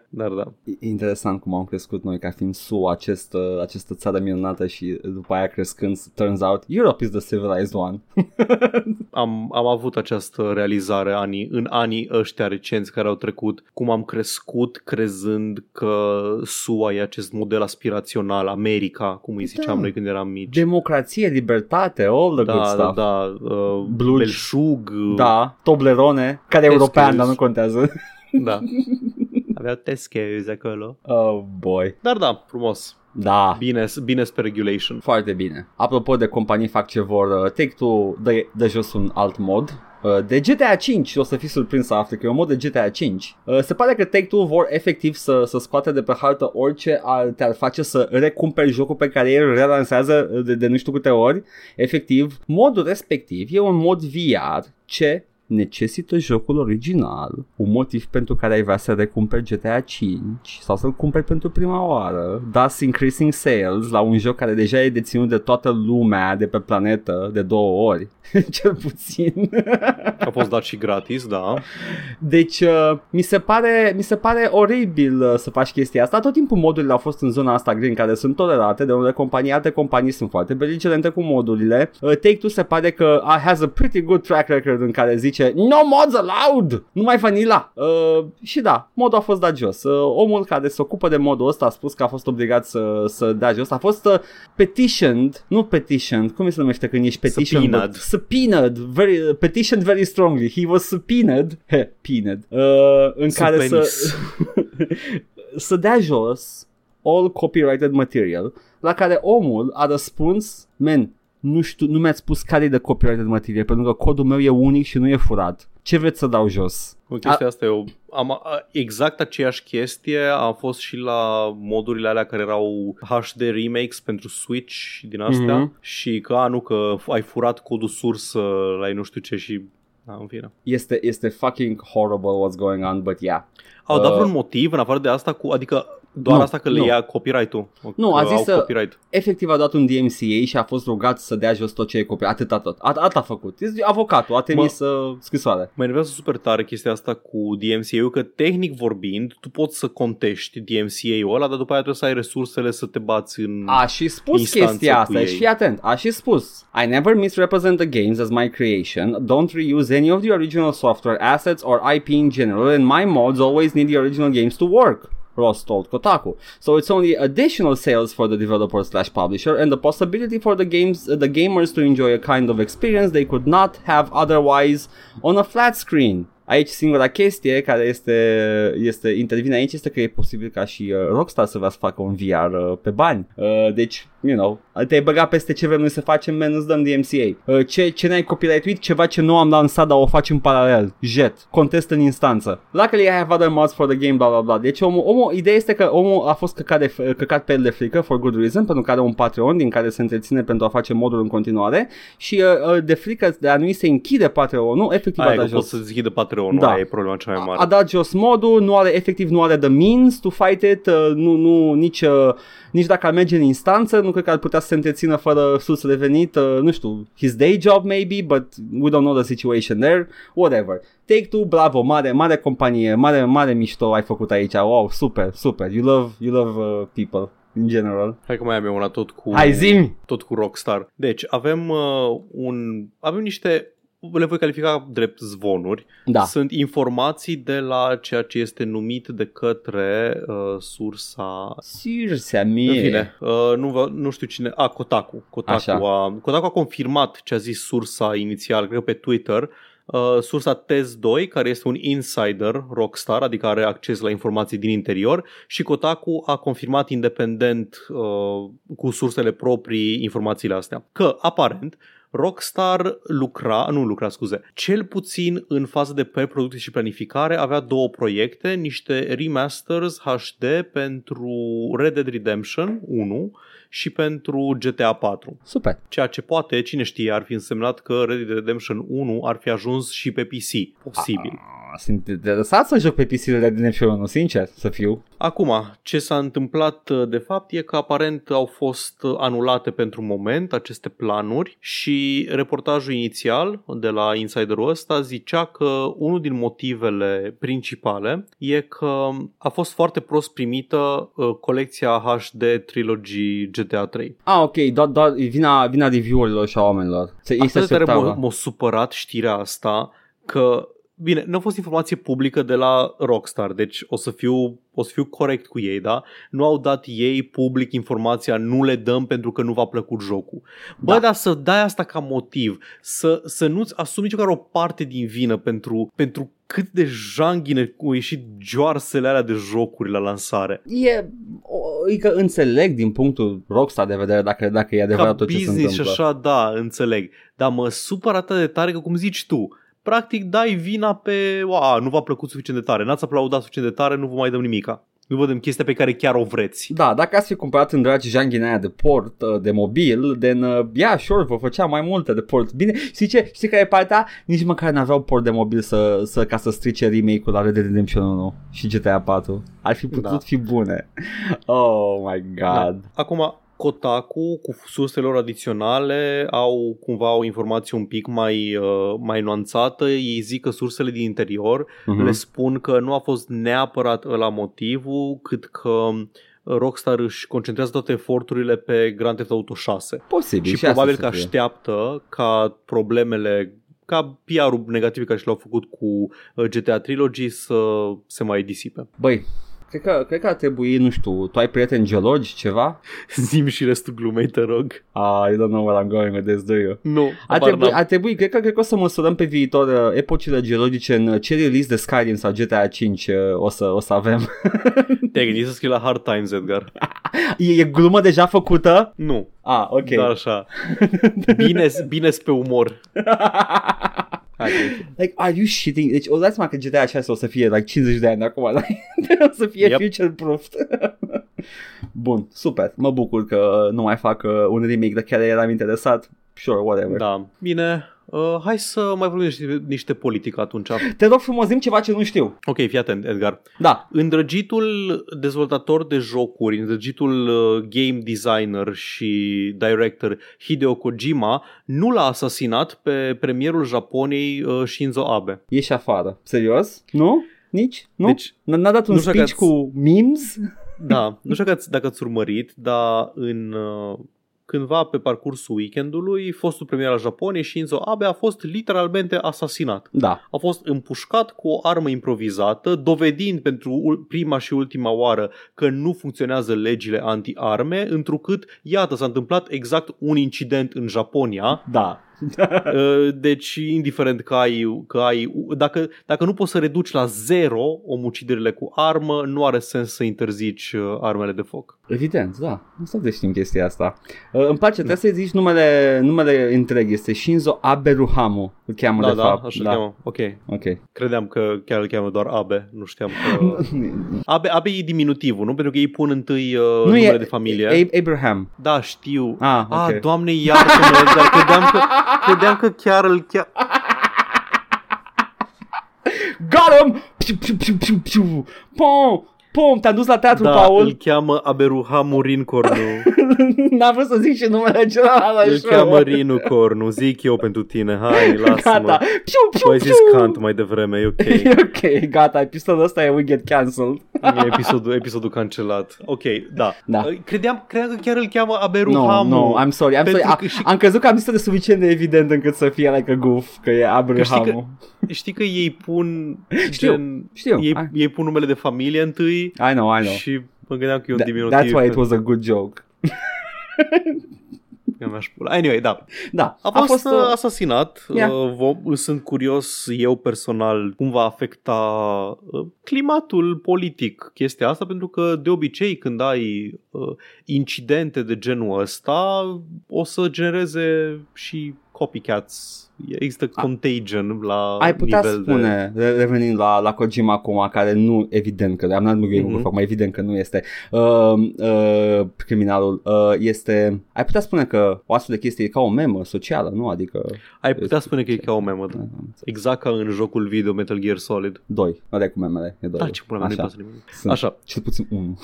dar da. Interesant cum am crescut noi ca fiind SUA, această țară minunată, și după aia crescând turns out Europe is the civilized one. Am avut această realizare în anii ăștia recenți care au trecut, cum am crescut crezând că SUA e acest model aspirațional, America, cum îi ziceam noi când eram mici. Democrație, libertate, all the good stuff. Belșug, Toblerone, care e european, dar nu contează. Da. Aveau Tesco's acolo. Oh boy. Dar da, frumos. Da. Bine pe regulation. Foarte bine. Apropo de companii fac ce vor, Take-Two dă jos un alt mod de GTA 5, o să fii surprins să afli că e un mod de GTA 5. Se pare că Take-Two vor efectiv să scoate de pe hartă orice te-ar face să recumperi jocul pe care el relansează de nu știu câte ori. Efectiv, modul respectiv e un mod VR ce necesită jocul original, un motiv pentru care ai vrea să recumperi GTA 5 sau să-l cumperi pentru prima oară, thus increasing sales la un joc care deja e deținut de toată lumea de pe planetă de două ori, cel puțin. A fost dat și gratis, da. Deci mi se pare oribil să faci chestia asta. Tot timpul modurile au fost în zona asta green, care sunt tolerate de unele companii, alte companii sunt foarte beligerente cu modurile. Take-Two se pare că has a pretty good track record în care zice no mods allowed, numai vanilla. Și da, modul a fost dat jos. Omul care se ocupă de modul ăsta a spus că a fost obligat să dea jos. A fost petitioned, cum se numește când ești petitioned? Subpoenaed. Petitioned very strongly. He was subpoenaed. În care să dea jos all copyrighted material, la care omul a răspuns, nu știu, nu mi-ați spus care e de copyrighted material, pentru că codul meu e unic și nu e furat. Ce vreți să dau jos? Chestia asta exact aceeași chestie a fost și la modurile alea care erau HD remakes pentru Switch și din astea, și că nu că ai furat codul sursă la nu știu ce și în fine. Este fucking horrible what's going on, but yeah. Au dat vreun motiv în afară de asta cu, adică doar nu, asta că le ia copyright-ul. Nu, a zis efectiv a dat un DMCA și a fost rugat să dea jos tot ce e copyright. Atât a făcut. Avocatul a trimis scrisoare. Mă enervează super tare chestia asta cu DMCA-ul, că tehnic vorbind tu poți să contești DMCA-ul ăla, dar după aia trebuie să ai resursele să te bați în instanță. A și spus chestia asta, și fii atent. A și spus: I never misrepresent the games as my creation. Don't reuse any of the original software assets or IP in general, and my mods always need the original games to work. Ross told Kotaku. So it's only additional sales for the developer/publisher and the possibility for the gamers to enjoy a kind of experience they could not have otherwise on a flat screen. Aici singura chestie care este intervine aici este că e posibil ca și Rockstar să vrea să facă un VR pe bani. Deci, you know, te-ai băgat peste ce vrem noi să facem, man, îți dăm DMCA. Ce n-ai copyright-uit? Ceva ce nu am lansat, dar o faci în paralel. Jet. Contest în instanță. Luckily I have other mods for the game, bla bla bla. Deci omul, ideea este că omul a fost căcat pe el de frică, for good reason, pentru că are un Patreon din care se întreține pentru a face modul în continuare și de frică de a nu-i se închide Patreonul, efectiv a dat jos. Poți să-ți închide Patreonul, da. Aia e problema cea mai mare. A dat jos modul, nu are the means to fight it, nici dacă ar merge în instanță, nu cred că ar putea să se întrețină fără sus revenit, nu știu, his day job maybe, but we don't know the situation there, whatever. Take-Two, bravo, mare companie, mare mișto ai făcut aici, wow, super, you love people. În general. Hai că mai am eu una tot cu Rockstar. Deci avem avem niște, le voi califica drept zvonuri. Da. Sunt informații de la ceea ce este numit de către sursa mie. În fine, nu știu cine, Kotaku. Kotaku a confirmat ce a zis sursa inițial, cred că pe Twitter. Sursa Tez2, care este un insider Rockstar, adică are acces la informații din interior, și Kotaku a confirmat independent cu sursele proprii informațiile astea. Că, aparent, Rockstar lucra, cel puțin în fază de preproducție și planificare, avea două proiecte, niște remasters HD pentru Red Dead Redemption 1 și pentru GTA 4. Super. Ceea ce poate, cine știe, ar fi însemnat că Red Dead Redemption 1 ar fi ajuns și pe PC, posibil. Sunt interesat să joc pe PC Red Dead Redemption 1, sincer să fiu. Acum, ce s-a întâmplat de fapt e că aparent au fost anulate pentru moment aceste planuri și reportajul inițial de la insiderul ăsta zicea că unul din motivele principale e că a fost foarte prost primită colecția HD Trilogy GTA 3. Ok, doar vina review-urilor și a oamenilor. Asta tare m-a supărat știrea asta că... Bine, nu a fost informație publică de la Rockstar, deci o să fiu corect cu ei, da? Nu au dat ei public informația, nu le dăm pentru că nu v-a plăcut jocul. Bă, da. Dar să dai asta ca motiv, să nu-ți asumi niciodată o parte din vină pentru cât de janghine au ieșit joarsele alea de jocuri la lansare. E că înțeleg din punctul Rockstar de vedere dacă e adevărat tot ce se întâmplă. Ca business și așa, da, înțeleg. Dar mă supăr atât de tare că, cum zici tu, practic dai vina pe nu v-a plăcut suficient de tare, n-ați aplaudat suficient de tare, nu vă mai dăm nimica. Nu vă dăm chestia pe care chiar o vreți. Da, dacă ați fi cumpărat în dragi janghina aia de port, de mobil, then, sure, vă făcea mai multe de port. Bine, știi care e partea? Nici măcar n-aveau port de mobil ca să strice remake-ul la Red Dead Redemption 1 și GTA 4. Ar fi putut fi bune. Oh my god. Da. Acum... Kotaku, cu sursele lor adiționale, au cumva o informație un pic mai nuanțată. Ei zic că sursele din interior le spun că nu a fost neapărat ăla motivul, cât că Rockstar își concentrează toate eforturile pe Grand Theft Auto 6. Posibil, și probabil că așteaptă ca problemele, ca PR-ul negativ care și l-au făcut cu GTA Trilogy să se mai disipe. Băi, cred că ar trebui, nu știu, tu ai prieteni geologi, ceva? Zi-mi și restul glumei, te rog. I don't know what I'm going with this, do you? Nu, ar trebui, cred că o să măsurăm pe viitor epocile geologice în ce release de Skyrim sau GTA 5 o să avem. Te-ai gândit să scrii la Hard Times, Edgar? E glumă deja făcută? Nu. Ok. Doar așa. Bine pe umor. Like, are you shitting? Deci o dați seama că GTA 6 o să fie like 50 de ani acum, o să fie future proofed. Bun, super. Mă bucur că nu mai fac un remake de care eram interesat. Sure, whatever. Da. Bine. Hai să mai vorbim niște politică atunci. Te rog frumos, zi-mi ceva ce nu știu. Ok, fii atent, Edgar. Da. Îndrăgitul dezvoltator de jocuri, îndrăgitul game designer și director Hideo Kojima nu l-a asasinat pe premierul Japoniei Shinzo Abe. Ieși afară. Serios? Nu? Nici? Nu? Deci, n-a dat un speech cu memes? Da. Nu știu dacă ați urmărit, dar în... Cândva pe parcursul weekendului, fostul premier al Japoniei, Shinzo Abe, a fost literalmente asasinat. Da. A fost împușcat cu o armă improvizată, dovedind pentru prima și ultima oară că nu funcționează legile anti-arme, întrucât, iată, s-a întâmplat exact un incident în Japonia. Da. Deci, indiferent că ai dacă nu poți să reduci la zero omuciderile cu armă, nu are sens să interzici armele de foc. Evident, da. Nu stau de știm chestia asta. Îmi place, trebuie să zici numele întreg. Este Shinzo Abe Ruhamu. Îl cheamă, de fapt. Așa da, cheamă. Ok. Credeam că chiar îl cheamă doar Abe. Nu știam că... Abe e diminutivul, nu? Pentru că ei pun întâi numele de familie. Abraham. Da, știu. Ah, okay. Doamne, iartă-mă. Dar credeam că chiar îl cheamă... Got him! Pum, te-am dus la teatru, da, Paul. Da, îl cheamă Aberuhamu Rincornu. N-am vrut să zic și numele celălalt. Îl cheamă Rincornu, zic eu pentru tine. Hai, lasă-mă. Gata. Tu ai zis Kant mai devreme, e ok. E ok, gata, episodul ăsta e We Get Cancelled. E episodul cancelat. Ok, da. Credeam că chiar îl cheamă Aberuhamu. No, I'm sorry. Am crezut că am zis-o de suficient de evident încât să fie like a goof, că e Aberuhamu. Știi că ei pun... Știu. Ei pun numele de familie întâi. I know. Și mă gândeam că e un diminutiv. That's why it was a good joke. Anyway, da. A fost asasinat. Yeah. Sunt curios eu personal cum va afecta climatul politic chestia asta, pentru că de obicei când ai incidente de genul ăsta o să genereze și copycats. Există contagion la ai putea nivel spune, de... revenind la Kojima acum, care nu, evident că am n-am mai evident că nu este criminalul, este, ai putea spune că o astfel de chestie e ca o memă socială, nu? Adică ai putea spune că e ca o memă, da. Exact ca în jocul video Metal Gear Solid 2, nu are cu memele, e 2. Da, ce pula mea, nu-i pasă nimeni. Așa, cel puțin 1.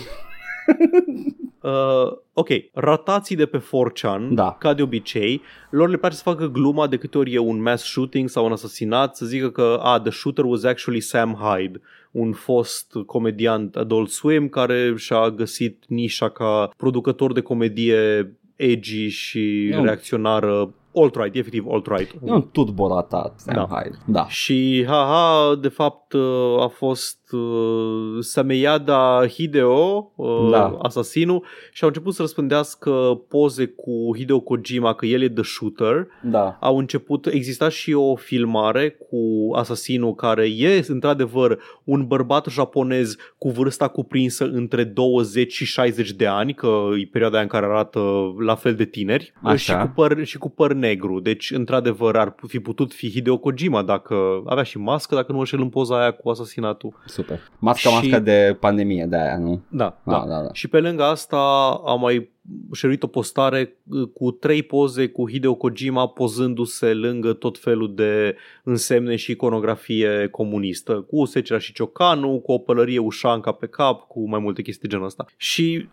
Ok, ratații de pe 4chan, ca de obicei, lor le place să facă gluma de câte ori e un mass shooting sau un asasinat, să zică că the shooter was actually Sam Hyde, un fost comediant Adult Swim care și-a găsit nișa ca producător de comedie edgy și reacționară. Alt-right, efectiv alt-right. E un tutbor ratat. Da. Și, de fapt a fost Sameyada Hideo, asasinul, și au început să răspândească poze cu Hideo Kojima, că el e the shooter. Da. Au început, exista și o filmare cu asasinul, care e, într-adevăr, un bărbat japonez cu vârsta cuprinsă între 20 și 60 de ani, că e perioada în care arată la fel de tineri, și cu păr negru. Deci, într-adevăr, ar fi putut fi Hideo Kojima dacă avea și mască, dacă nu înșel în poza aia cu asasinatul. Super. Masca de pandemie de aia, nu? Da. Și pe lângă asta am mai șeruit o postare cu 3 poze cu Hideo Kojima pozându-se lângă tot felul de însemne și iconografie comunistă, cu secera și ciocanul, cu o pălărie ușanca pe cap, cu mai multe chestii de genul ăsta. Și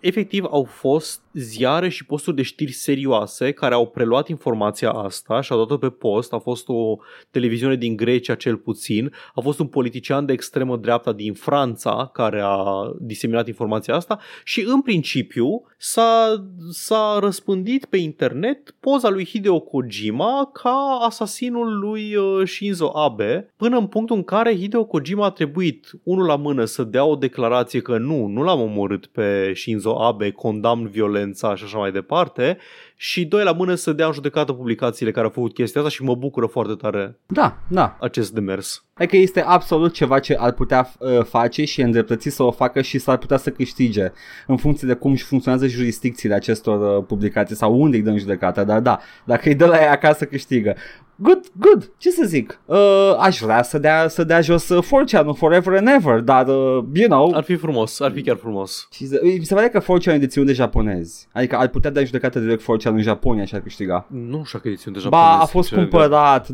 efectiv au fost ziare și posturi de știri serioase care au preluat informația asta și au dat-o pe post. A fost o televiziune din Grecia, cel puțin. A fost un politician de extremă dreapta din Franța care a diseminat informația asta și în principiu s-a răspândit pe internet poza lui Hideo Kojima ca asasinul lui Shinzo Abe, până în punctul în care Hideo Kojima a trebuit, unul la mână, să dea o declarație că nu l-am omorât pe Shinzo Abe, condamn violența și așa mai departe, și doi la mână să dea în judecată publicațiile care au făcut chestia asta și mă bucură foarte tare acest demers. Adică este absolut ceva ce ar putea face și îndreptăți să o facă și s-ar putea să câștige în funcție de cum funcționează jurisdicțiile acestor publicații sau unde îi dă în judecată, dar dacă îi dă la ea acasă câștigă. Good, ce să zic, aș vrea să dea jos 4chan-ul forever and ever, dar, ar fi frumos, ar fi chiar frumos. Mi se pare că 4chan e deținut de japonezi, adică ar putea da în judecată direct 4chan în Japonia și ar câștiga. Nu știu că e deținut de japonezi. Ba, a fost cumpărat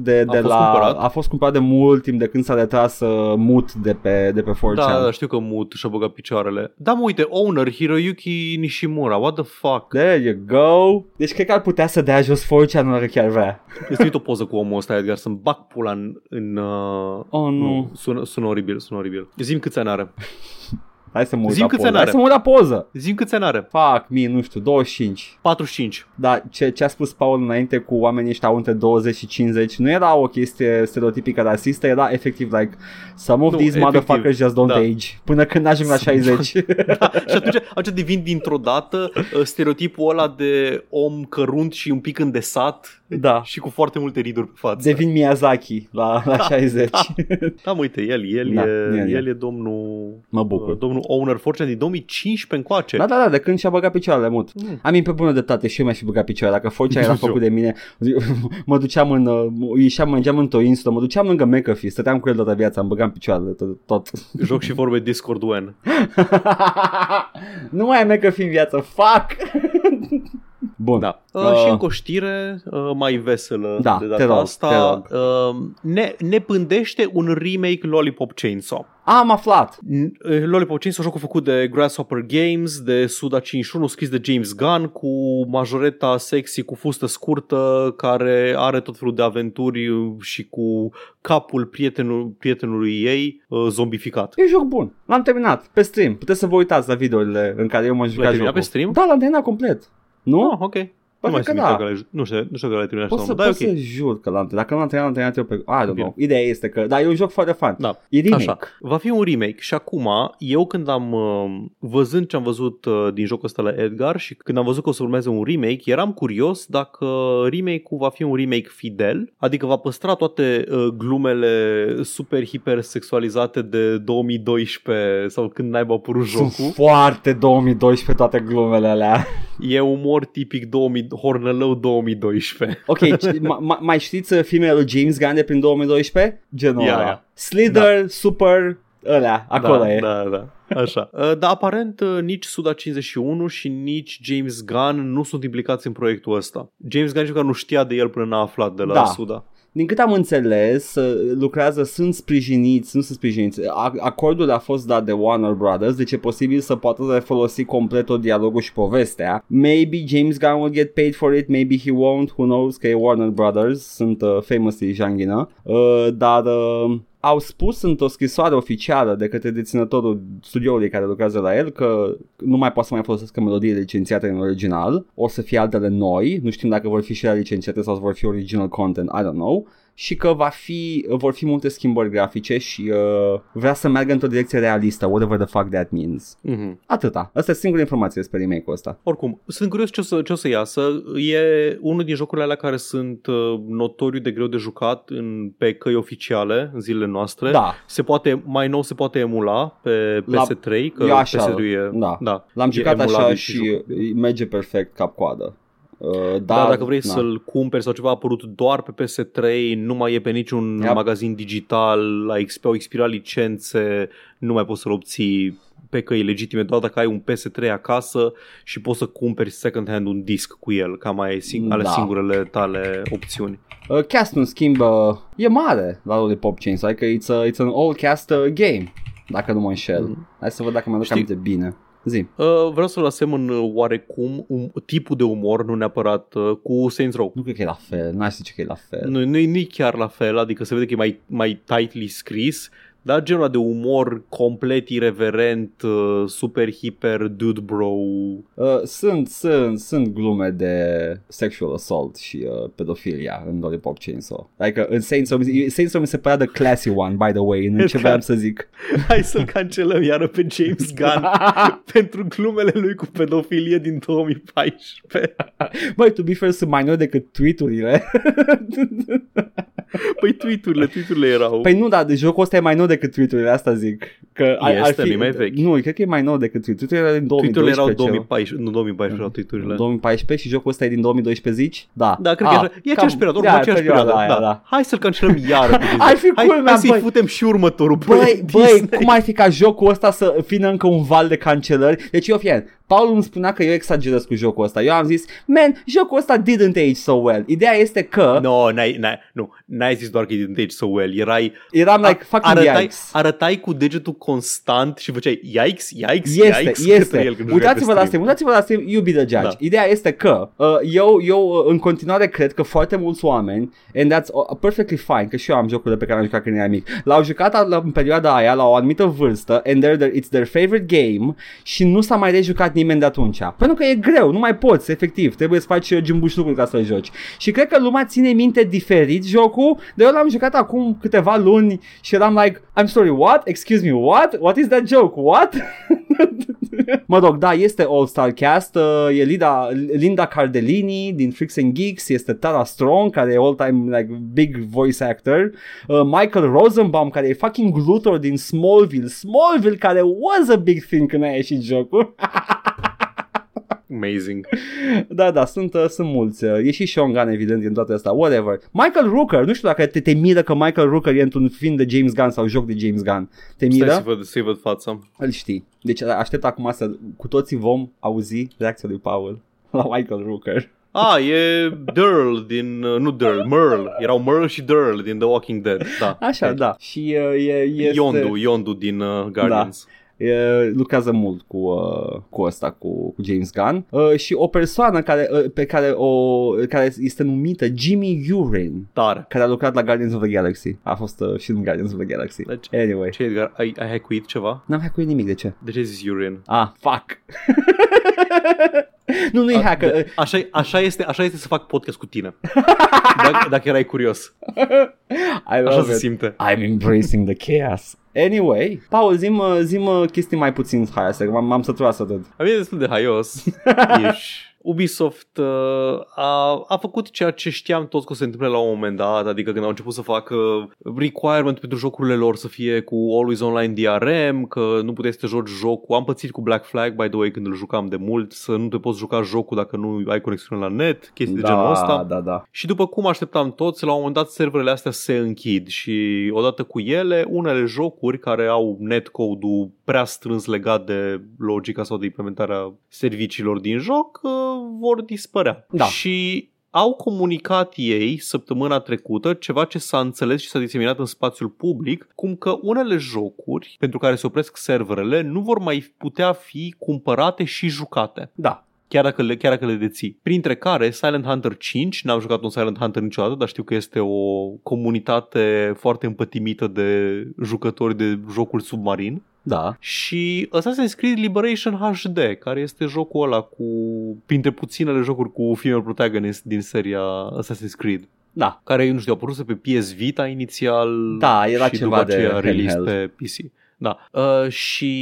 a fost cumpărat de mult timp de când s-a retras Mut de pe 4chan. Da, știu că Mut și-a băgat picioarele. Da, mă, uite, owner Hiroyuki Nishimura, what the fuck. There you go. Deci cred că ar putea să dea jos 4chan-ul dacă chiar vrea. Este uit o poză cu omul ăsta, Edgar, să-mi bag pula în... sună oribil. Zi-mi câți ani are. Hai să mă uit la poză. Hai să mă uit la poză. Zi-mi câți ani are. Fuck me, nu știu, 25. 45. Da, ce a spus Paul înainte cu oamenii ăștia au între 20 și 50 nu era o chestie stereotipică rasistă, era efectiv like some of these motherfuckers just don't age. Până când ajung la 60. Da. Și atunci devin dintr-o dată stereotipul ăla de om cărunt și un pic îndesat. Da. Și cu foarte multe riduri pe față. Devin Miyazaki la 60. Da, da mă, uite, el e domnul. Mă bucur. Domnul owner 4chan din 2015 încoace. Da, da, da, de când și-a băgat picioarele mult. Am pe bună dreptate și eu mi-aș fi băgat picioarele. Dacă 4chan era făcut de mine, mă duceam mângeam într-o insulă, mă duceam lângă McAfee, stăteam cu el toată viața, îmi băgam picioarele tot. Joc și vorbe Discord when. Nu mai ai McAfee în viață, fuck! Bun. Da. Și încă o știre mai veselă de data asta. Ne pândește un remake Lollipop Chainsaw. Am aflat. Lollipop Chainsaw, jocul făcut de Grasshopper Games, de Suda 51, scris de James Gunn, cu majoreta sexy cu fustă scurtă care are tot felul de aventuri și cu capul prietenului ei zombificat. E un joc bun. L-am terminat pe stream. Puteți să vă uitați la videourile în care eu m-am jucat jocul. Pe stream? Da, l-am terminat complet. Nu? Ah, ok. Nu știu că l-ai terminat sau nu. Dar ok. Să jur că dacă nu l-am terminat eu pe... I don't know. Ideea este că... Dar e un joc foarte fun. Da. E remake. Așa. Va fi un remake și acum eu când am... Văzând ce am văzut din jocul ăsta la Edgar și când am văzut că o să urmeze un remake, eram curios dacă remake-ul va fi un remake fidel, adică va păstra toate glumele super hipersexualizate de 2012 sau când n-ai apărut jocul. Sunt foarte 2012 toate glumele alea. E umor tipic Hornălău 2012. Ok, mai știți filmele lui James Gunn de prin 2012? Genul ăla. Slither, Super, ăla, acolo e. Da. Așa. Dar aparent nici Suda 51 și nici James Gunn nu sunt implicați în proiectul ăsta. James Gunn nici măcar nu știa de el până n-a aflat de la Suda. Din cât am înțeles, lucrează, nu sunt sprijiniți. Acordul a fost dat de Warner Brothers, deci e posibil să poată refolosi complet tot dialogul și povestea. Maybe James Gunn will get paid for it, maybe he won't, who knows, că e Warner Brothers, sunt famously janghină, dar... Au spus într-o scrisoare oficială de către deținătorul studioului care lucrează la el că nu mai poate să mai folosească melodii licențiate în original, o să fie altele noi, nu știm dacă vor fi și ele licențiate sau vor fi original content, I don't know, și că vor fi multe schimbări grafice și vrea să meargă într-o direcție realistă, whatever the fuck that means. Mm-hmm. Atâta. Asta e singura informație despre remake-ul ăsta. Oricum, sunt curios ce o să iasă. E unul din jocurile alea care sunt notoriu de greu de jucat pe căi oficiale în zilele noastre. Da. Se poate emula pe PS3, că PS3 e... Da. L-am jucat așa și merge perfect cap-coadă. Dar dacă vrei să-l cumperi sau ceva, a apărut doar pe PS3, nu mai e pe niciun magazin digital, au expirat licențe, nu mai poți să-l obții pe căi legitime, doar dacă ai un PS3 acasă și poți să cumperi second hand un disc cu el, ca mai ale singurele tale opțiuni. Cast în schimb e mare la Lollipop Chainsaw, adică it's an all cast game, dacă nu mă înșel. Hai să văd dacă mi-aduc aminte bine. Vreau să-l asemăn oarecum tipul de umor, nu neapărat cu Saints Row. Nu cred că e la fel, n-aș zice că e la fel. Nu e chiar la fel, adică se vede că e mai tightly scris, dar genul de umor complet irreverent, super hiper dude bro. Sunt glume de sexual assault și pedofilia în Lollipop Chainsaw. Adică în Saints Row mi se părea the classy one, by the way, nu ce vreau să zic. Hai să-l cancelăm iară pe James Gunn pentru glumele lui cu pedofilie din 2014. Băi, to be fair, sunt mai noi decât tweet-urile. Păi tweet-urile erau. Păi nu, dar jocul ăsta e mai nou decât tweet-urile, asta zic. Că este mai vechi. Nu, cred că e mai nou decât tweet-urile erau din 2012. Tweet-urile erau 2014, nu 2014 erau tweet-urile. 2014 și jocul ăsta e din 2012, zici? Da. Da, cred că e aceeași perioadă, oricum aceeași perioadă. Da. Hai să-l cancelăm iară. Ar fi cool, hai să-i putem și următorul proiect. Băi, cum ar fi ca jocul ăsta să fină încă un val de cancelări? Deci Paul îmi spunea că eu exagerez cu jocul ăsta. Eu am zis, man, jocul ăsta didn't age so well. Ideea este că... No, n-ai zis doar că didn't age so well. Eram like, fucking arătai cu degetul constant și făceai yikes, yikes, este, yikes este. El când Uitați-vă la stream, you be the judge. Da. Ideea este că eu în continuare cred că foarte mulți oameni, and that's perfectly fine, că și eu am jocurile pe care am jucat când eram mic, l-au jucat în perioada aia la o anumită vârstă, and it's their favorite game și nu s-a mai rejucat nimeni de atunci. Pentru că e greu, nu mai poți, efectiv, trebuie să faci jumbușlucuri ca să-l joci. Și cred că lumea ține minte diferit jocul, dar eu l-am jucat acum câteva luni și eram like, I'm sorry, what? Excuse me, what? What is that joke? What? Mă rog, da, este all-star cast, e Linda Cardellini din Freaks and Geeks, este Tara Strong, care e all-time like big voice actor, Michael Rosenbaum, care e fucking Luthor din Smallville, care was a big thing când a ieșit jocul. Amazing. Da, sunt mulți. E și Sean Gunn, evident, din toate astea. Whatever. Michael Rooker, nu știu dacă te miră că Michael Rooker e într-un film de James Gunn sau joc de James Gunn. Te miră? Să-i văd fața. Îl știi. Deci aștept acum să cu toții vom auzi reacția lui Paul la Michael Rooker. E Daryl din... Nu Daryl, Merle. Erau Merle și Daryl din The Walking Dead. Da. Așa, da. Și este... Yondu din Guardians. Da. Lucrează mult cu ăsta, cu James Gunn, și o persoană care este numită Jimmy Urine, care a lucrat la Guardians of the Galaxy. A fost și în Guardians of the Galaxy. Deci, anyway. Ce, Edgar? Ai hackuit ceva? N-am hackuit nimic, de ce? De ce zici Urine? Ah, fuck! Nu e hacker. Așa este să fac podcast cu tine. Dacă erai curios. Așa se simte. I'm embracing the chaos. Anyway, Paul, zi-mă chestii mai puțin haioase, că m-am săturat să tot. Am e destul de haios. Ubisoft a făcut ceea ce știam toți că se întâmplă la un moment dat, adică când au început să facă requirement pentru jocurile lor să fie cu Always Online DRM, că nu puteai să te joci jocul. Am pățit cu Black Flag, by the way, când îl jucam de mult, să nu te poți juca jocul dacă nu ai conexiune la net, chestii de genul ăsta. Da. Și după cum așteptam toți, la un moment dat serverele astea se închid și odată cu ele, unele jocuri care au netcode-ul prea strâns legat de logica sau de implementarea serviciilor din joc, vor dispărea. Da. Și au comunicat ei săptămâna trecută ceva ce s-a înțeles și s-a diseminat în spațiul public, cum că unele jocuri pentru care se opresc serverele nu vor mai putea fi cumpărate și jucate. Da. Chiar dacă le deții. Printre care Silent Hunter 5, n-am jucat un Silent Hunter niciodată, dar știu că este o comunitate foarte împătimită de jucători de jocuri submarin. Da. Și ăsta se scrie Liberation HD, care este jocul ăla printre puținele jocuri cu female protagonist din seria Assassin's Creed. Da. Care, nu știu, a apărut pe PS Vita inițial. Da, era și ceva de release pe PC. Da. Și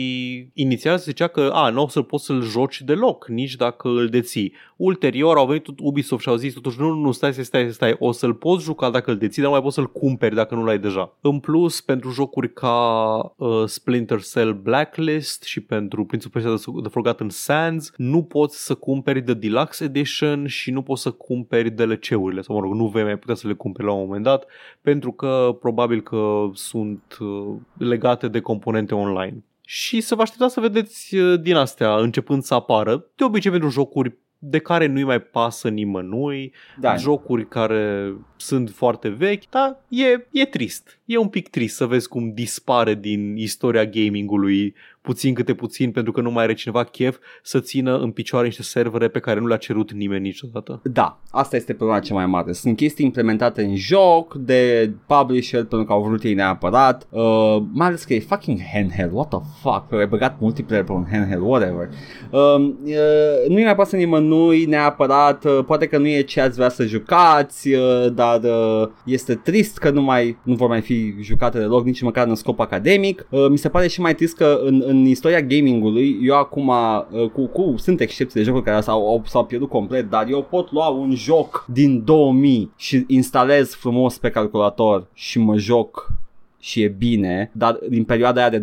inițial se zicea că nu o să poți să-l joci deloc, nici dacă îl deții. Ulterior au venit tot Ubisoft și au zis totuși nu, stai, o să-l poți juca dacă îl deții, dar nu mai poți să-l cumperi dacă nu l-ai deja. În plus, pentru jocuri ca Splinter Cell Blacklist și pentru Prince of Persia The Forgotten Sands nu poți să cumperi The Deluxe Edition și nu poți să cumperi DLC-urile, sau mă rog, nu vei mai putea să le cumperi la un moment dat, pentru că probabil că sunt legate de componente online. Și să vă așteptați să vedeți din astea începând să apară, de obicei pentru jocuri de care nu-i mai pasă nimănui, da. Jocuri care sunt foarte vechi, dar e trist. E un pic trist să vezi cum dispare din istoria gaming-ului puțin câte puțin, pentru că nu mai are cineva chef să țină în picioare niște servere pe care nu le-a cerut nimeni niciodată. Da, asta este problema cea mai mare. Sunt chestii implementate în joc de publisher pentru că au vrut ei neapărat, mai ales că e fucking handheld, what the fuck, ai băgat multiplayer pe un handheld, whatever. Nu-i mai pasă nimănui neapărat, poate că nu e ce ați vrea să jucați, dar este trist că nu vor mai fi jucate deloc, nici măcar în scop academic. Mi se pare și mai trist că în istoria gamingului, eu acum sunt excepții de jocuri care s-au pierdut complet, dar eu pot lua un joc din 2000 și instalez frumos pe calculator și mă joc și e bine, dar din perioada aia de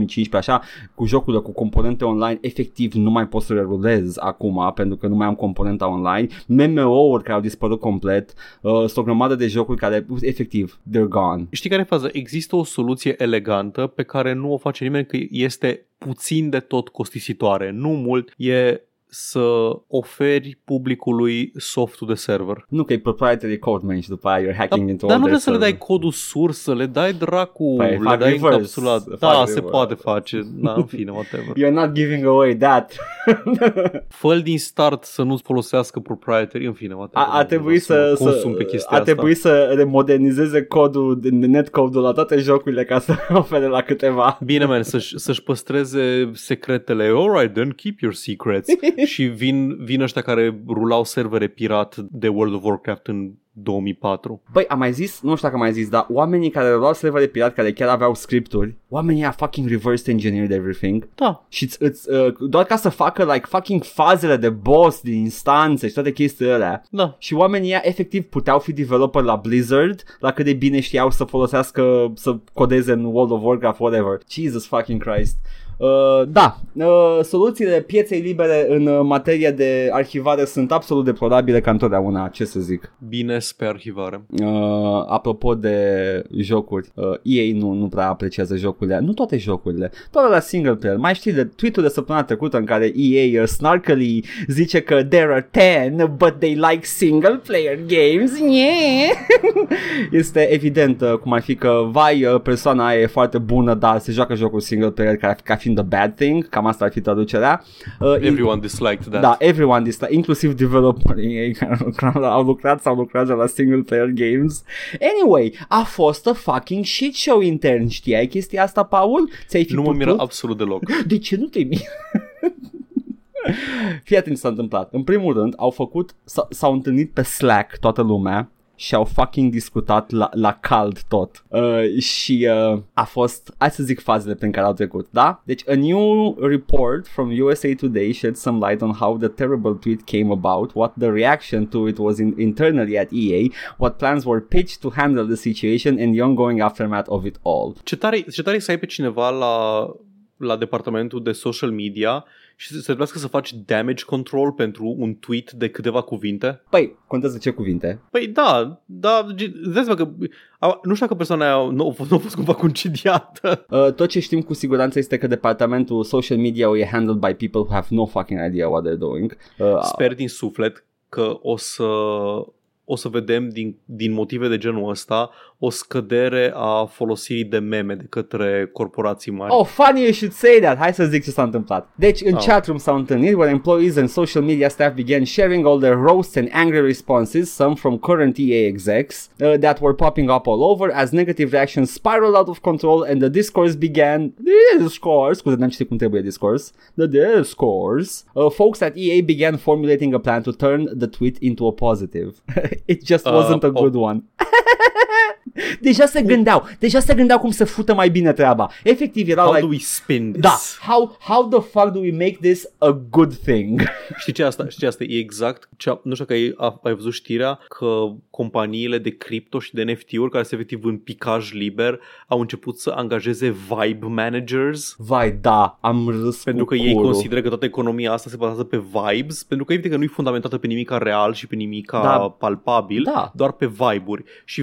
2010-2015 așa, cu jocurile cu componente online, efectiv nu mai pot să le rulez acum, pentru că nu mai am componenta online, MMO-uri care au dispărut complet, sunt o grămadă de jocuri care, efectiv, they're gone. Știi care e faza? Există o soluție elegantă pe care nu o face nimeni, că este puțin de tot costisitoare, nu mult, e să oferi publicului softul de server. Nu că e proprietary code man și după aia you're hacking into all. Dar nu trebuie să le dai codul sursă, le dai dracu, păi, le dai încapsulat. Da, se poate face. Da, în fine, whatever. You're not giving away that. Fă-l din start să nu-ți folosească proprietary, în fine, whatever. A trebuit să remodernizeze codul, netcode-ul la toate jocurile ca să ofere la câteva. Bine, man, să-și păstreze secretele. Alright, then keep your secrets. Și vin ăștia care rulau servere pirat de World of Warcraft în 2004. Băi, am mai zis, nu știu dacă am mai zis, dar oamenii care rulau servere pirat, care chiar aveau scripturi, oamenii a fucking reversed engineered everything. Da. Și doar ca să facă like fucking fazele de boss din instanțe și toate chestiile alea. Da. Și oamenii aia efectiv puteau fi developer la Blizzard, la cât de bine știau să folosească, să codeze în World of Warcraft, whatever. Jesus fucking Christ. Soluțiile pieței libere în materie de arhivare sunt absolut deplorabile ca întotdeauna, ce să zic. Bine pe arhivare. Apropo de jocuri, EA nu prea apreciază jocurile, nu toate jocurile, doar la single player. Mai știi de tweet-ul de săptămâna trecută în care EA snarkily zice că there are 10 but they like single player games, yeah. Este evident cum ar fi că vai, persoana aia e foarte bună, dar se joacă jocul single player care ar fi ca fiind the bad thing, cam asta ar fi traducerea. Everyone disliked that. Da, everyone disliked, inclusiv developerii care au lucrat sau lucrează la single player games. Anyway, a fost a fucking shit show intern, știai chestia asta, Paul? Ți-ai fi putut? Nu mă miră absolut deloc. De ce nu te miră? Fii atent ce s-a întâmplat. În primul rând, au făcut, s-au întâlnit pe Slack toată lumea și au fucking discutat la cald tot. A fost, hai să zic fazele prin care au trecut, da? Deci, a new report from USA Today shed some light on how the terrible tweet came about, what the reaction to it was internally at EA, what plans were pitched to handle the situation and the ongoing aftermath of it all. Ce tare să ai pe cineva la departamentul de social media și să trebuiască să faci damage control pentru un tweet de câteva cuvinte? Păi, contează ce cuvinte? Păi da, ziceți-vă că nu știu dacă persoana aia nu a fost cumva concediată. Tot ce știm cu siguranță este că departamentul social media e handled by people who have no fucking idea what they're doing. Sper din suflet că o să vedem din motive de genul ăsta o scădere a folosirii de meme de către corporații mari. Oh, funny you should say that. Hai să zic ce s-a întâmplat. Deci, în chatroom s-au întâlnit where employees and social media staff began sharing all their roasts and angry responses, some from current EA execs, that were popping up all over as negative reactions spiraled out of control and the discourse began... The discourse. Folks at EA began formulating a plan to turn the tweet into a positive. It just wasn't a good one. Deja se gândeau cum să fută mai bine treaba. Efectiv erau how do we spin this? Da, how the fuck do we make this a good thing? Știi ce asta e exact? Nu știu că ai văzut știrea că companiile de cripto și de NFT-uri care se efectiv în picaj liber au început să angajeze vibe managers. Vai, da, am râs pentru că ei consideră că toată economia asta se bazează pe vibes, pentru că evident că nu e fundamentată pe nimica real și pe nimica palpabil, doar pe vibe-uri și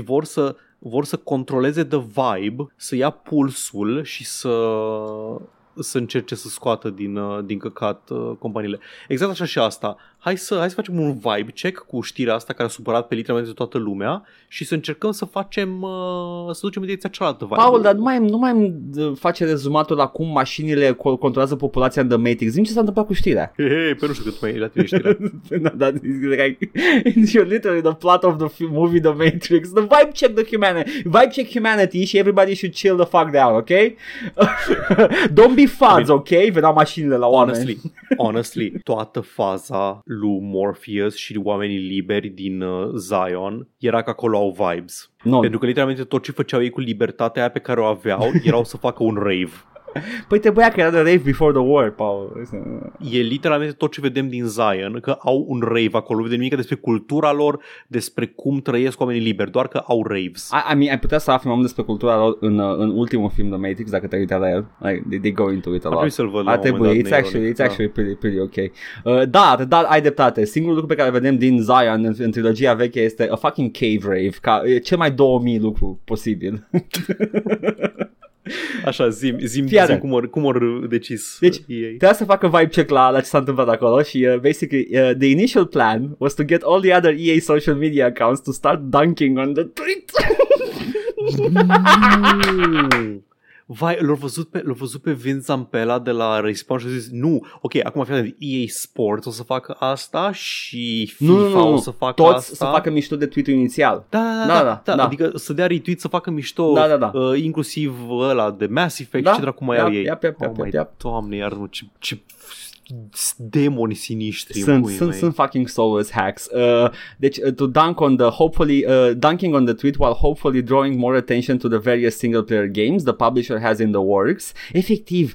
vor să controleze the vibe, să ia pulsul și să încerce să scoată din căcat companiile. Exact așa și asta. Hai să facem un vibe check cu știrea asta care a supărat pe literalmente toată lumea și să încercăm să facem să ducem în direcția cealaltă vibe. Paul, dar nu mai face rezumatul la cum mașinile controlează populația în The Matrix. Zim ce s-a întâmplat cu știrea. Păi nu știu cât mai e la tine știrea. You're literally the plot of the movie The Matrix. The vibe check the humanity. Vibe check humanity și everybody should chill the fuck down, ok? Don't be fads, ok? Vedeau mașinile la oameni. Honestly, toată faza lui Morpheus și oamenii liberi din Zion era că acolo au vibes. No. Pentru că literalmente tot ce făceau ei cu libertatea aia pe care o aveau erau să facă un rave. Păi trebuia că era the rave before the war, Paul. E literalmente tot ce vedem din Zion, că au un rave acolo, vedem nimic despre cultura lor, despre cum trăiesc oamenii liberi, doar că au raves. Ai putea să afli mai mult despre cultura lor în ultimul film The Matrix, dacă te uita la el. Like, they go into it a lot. Ar trebui să-l văd la un moment dat. It's actually pretty ok. Dar ai dreptate. Singurul lucru pe care vedem din Zion în trilogia veche este a fucking cave rave, cel mai 2000 lucru posibil. Așa, zi-mi cum or decis. Deci, trebuia să facă vibe check la ce s-a întâmplat acolo și, basically, the initial plan was to get all the other EA social media accounts to start dunking on the tweet. Vai, l-au văzut pe Vince Zampella de la Respawn și a zis, nu, ok, acum fiecare EA Sports o să facă asta și FIFA o să facă toți asta. Toți să facă mișto de tweet-ul inițial. Da. Adică să dea retweet, să facă mișto, inclusiv ăla de Mass Effect, ce dracu mai au ei. Doamne, iar nu, ce demoni siniștri. Sunt fucking soulless hacks. Deci, to dunk on the hopefully dunking on the tweet while hopefully drawing more attention to the various single player games the publisher has in the works. Efectiv,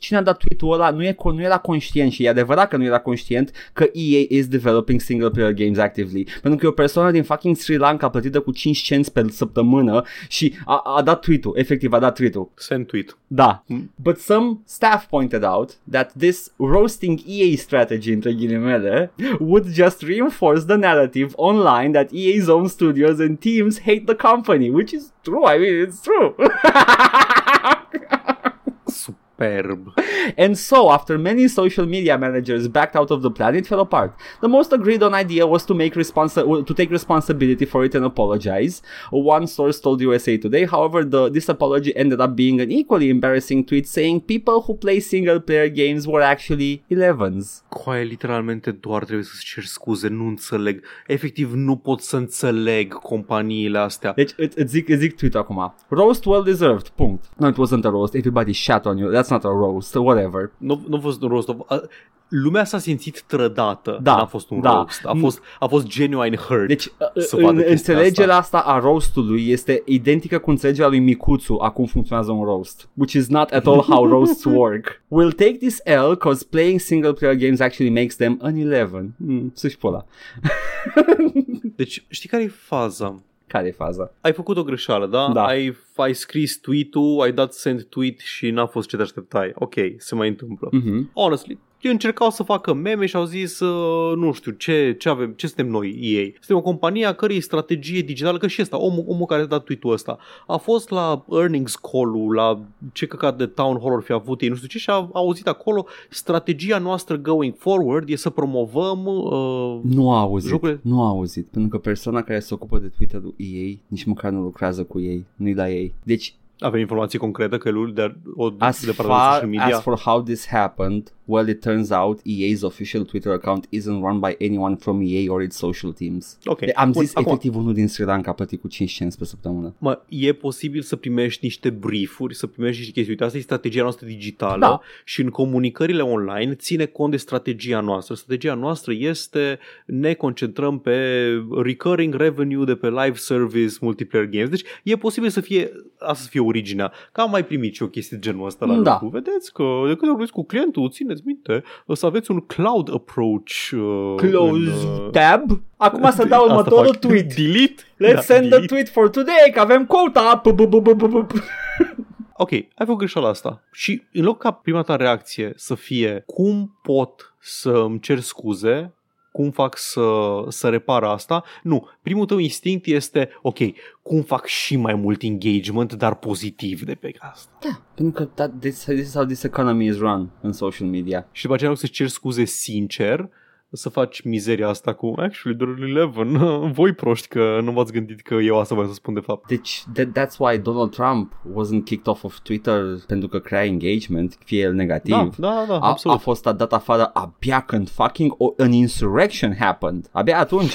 cine a dat tweet-ul ăla nu era conștient și e adevărat că nu era conștient că EA is developing single player games actively. Pentru că e o persoană din fucking Sri Lanka plătită cu 5 cenți pe săptămână și a dat tweet-ul. Efectiv, a dat tweet-ul. Send tweet. Da. But some staff pointed out that this roasting EA strategy, între ghilimele, would just reinforce the narrative online that EA's own studios and teams hate the company, which is true, I mean, it's true. Superb. And so, after many social media managers backed out of the plan, it fell apart. The most agreed on idea was to take responsibility for it and apologize. One source told USA Today, however, this apology ended up being an equally embarrassing tweet saying people who play single player games were actually 11s. Coaie, literalmente doar trebuie să-ți ceri scuze, nu înțeleg. Efectiv, nu pot să înțeleg companiile astea. Deci, îți zic tweet-ul acum. Roast well deserved, punct. No, it wasn't a roast, everybody shat on you, that's not a roast, whatever. Nu a fost un roast. Lumea s-a simțit trădată. Da, n-a fost un roast. A fost genuine hurt. Deci înțelegerea asta a roast-ului este identică cu înțelegerea lui Micuțu a cum funcționează un roast, which is not at all how roasts work. We'll take this L cause playing single player games actually makes them an 11. Să-și pola. Deci știi care e faza? Care e faza? Ai făcut o greșeală, da? Da. Ai scris tweet-ul, ai dat send tweet și n-a fost ce te așteptai. Ok, se mai întâmplă. Mm-hmm. Honestly, încercau să facă meme și au zis, nu știu, ce avem, ce suntem noi, EA. Suntem o companie a cărei strategie digitală, că și ăsta, omul care a dat tweet-ul ăsta, a fost la earnings call-ul, la ce căcat de town hall-uri fi avut ei, nu știu ce, și a auzit acolo, strategia noastră going forward e să promovăm Nu a auzit, pentru că persoana care se ocupă de Twitter-ul EA nici măcar nu lucrează cu ei, nu-i la ei. Deci avem informații concrete că lui o dus de social media. As for how this happened, well, it turns out EA's official Twitter account isn't run by anyone from EA or its social teams. Okay. Am zis efectiv unul din Sri Lanka a plătit cu 5 cenți pe săptămână. Mă, e posibil să primești niște briefuri, să primești niște chestii. Uite, asta e strategia noastră digitală și în comunicările online ține cont de strategia noastră. Strategia noastră este ne concentrăm pe recurring revenue de pe live service multiplayer games. Deci e posibil să fie originea. Că am mai primit și o chestie de genul ăsta la lucru. Vedeți că de când vorbiți cu clientul, țineți minte, să aveți un cloud approach. Close tab. Acum să dau următorul tweet. Delete. Let's send the tweet for today, că avem quota. Ok, ai făcut greșeala asta. Și în loc ca prima ta reacție să fie cum pot să îmi cer scuze, cum fac să repar asta? Nu, primul tău instinct este, ok, cum fac și mai mult engagement, dar pozitiv de pe asta. Da, pentru că this is how this economy is run în social media. Și după aceea să-ți ceri scuze sincer, să faci mizeria asta cu actually, they're 11, voi proști că nu v-ați gândit că eu asta voiam să spun de fapt. Deci, that's why Donald Trump wasn't kicked off of Twitter pentru că crea engagement, fie el negativ. Da, absolut. A fost dat afară abia când fucking an insurrection happened. Abia atunci.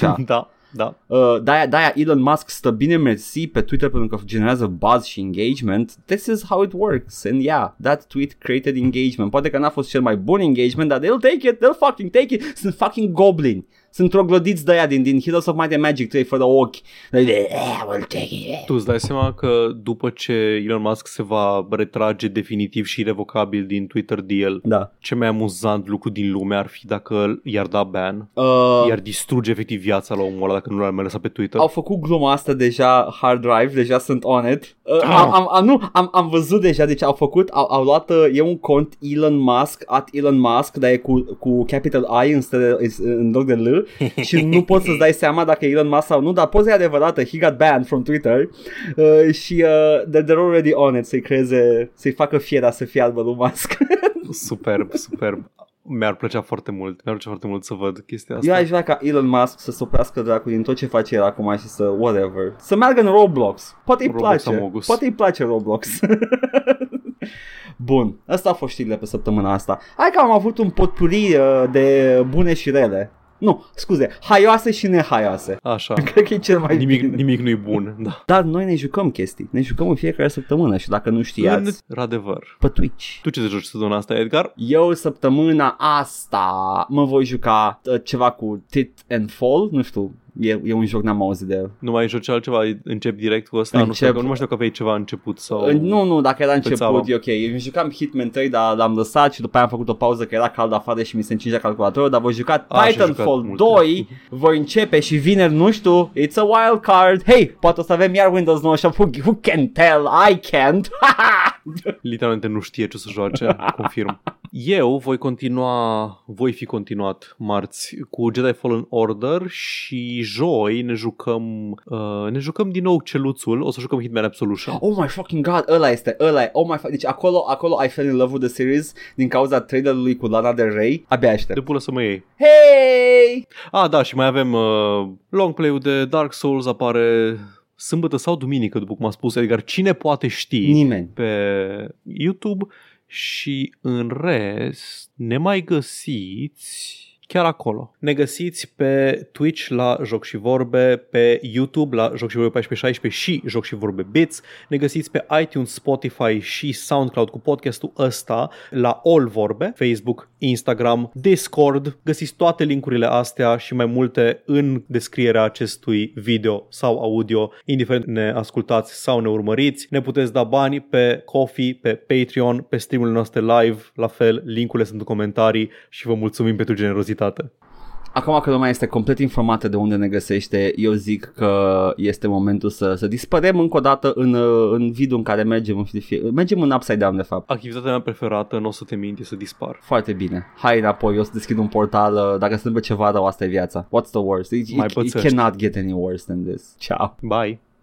Da. De-aia Elon Musk stă bine mersi pe Twitter pentru că generează buzz și engagement. This is how it works. And yeah, that tweet created engagement. Poate că n-a fost cel mai bun engagement, dar they'll fucking take it. Sunt fucking goblin. Sunt troglodiți de aia din Heroes of Might and Magic 3 fără ochi. Tu îți dai seama că după ce Elon Musk se va retrage definitiv și irrevocabil din Twitter DL, cel mai amuzant lucru din lume ar fi dacă i-ar da ban, i-ar distruge efectiv viața la omul ăla dacă nu l-ar mai lăsa pe Twitter. Au făcut gluma asta deja, hard drive, deja sunt on it. Am văzut deja, deci au luat, e un cont Elon Musk, @ElonMusk, dar e cu capital I în loc de L. Twitter și nu poți să-ți dai seama dacă e Elon Musk sau nu, dar poza e adevărată, he got banned from Twitter și they're already on it, să-i creeze, să-i facă fiera să fie albă lui Musk. Superb. Mi-ar plăcea foarte mult să văd chestia asta. Eu aș vrea ca Elon Musk să se oprească dracu din tot ce face el acum și să whatever. Să meargă în Roblox. Poate îi place Roblox. Bun, asta a fost știrile pe săptămâna asta. Hai că am avut un potpuri de bune și rele. Nu, scuze, haioase și nehaioase. Așa. Cred că e cel mai nimic nu e bun, da. Dar noi ne jucăm chestii. Ne jucăm în fiecare săptămână și dacă nu știați, adevăr. Pe Twitch. Tu ce te joci săptămâna asta, Edgar? Eu săptămâna asta mă voi juca ceva cu Tit and Fall, nu știu. E un joc, n-am auzit de el. Nu mai joci altceva? Încep direct cu ăsta? Nu știu dacă aveai ceva început sau... Nu, dacă era început e ok. Eu jucam Hitman 3, dar l-am lăsat și după aia am făcut o pauză că era cald afară și mi se încingea calculatorul. Dar voi juca Titanfall 2, voi începe și vineri, nu știu, it's a wild card. Hey, poate o să avem iar Windows 9 și who can tell? I can't. Literalmente nu știe ce o să joace, confirm. Eu voi fi continuat marți cu Jedi Fallen Order și joi ne jucăm din nou celuțul, o să jucăm Hitman Absolution. Oh my fucking god, ăla este. Oh my fuck. Deci acolo I fell in love with the series din cauza trailerului cu Lana Del Rey. Abia aștept. De pulă să mă iei. Hey! Ah, da, și mai avem long play-ul de Dark Souls apare sâmbătă sau duminică, după cum a spus Edgar. Cine poate ști? Nimeni. Pe YouTube. Și în rest ne mai găsiți chiar acolo. Ne găsiți pe Twitch la Joc și Vorbe, pe YouTube la Joc și Vorbe 1416 și Joc și Vorbe Bits. Ne găsiți pe iTunes, Spotify și SoundCloud cu podcastul ăsta la All Vorbe, Facebook, Instagram, Discord. Găsiți toate linkurile astea și mai multe în descrierea acestui video sau audio, indiferent ne ascultați sau ne urmăriți. Ne puteți da bani pe Ko-fi, pe Patreon, pe streamurile noastre live, la fel, linkurile sunt în comentarii și vă mulțumim pentru generozitate. Acum că lumea este complet informată de unde ne găsește, eu zic că este momentul să dispărem încă o dată în vidul în care mergem în upside down de fapt. Activitatea mea preferată, nu o să te mint, e să dispar. Foarte bine, hai înapoi, eu să deschid un portal, dacă se întâmplă ceva rău, asta e viața. What's the worst? It cannot get any worse than this. Ciao. Bye.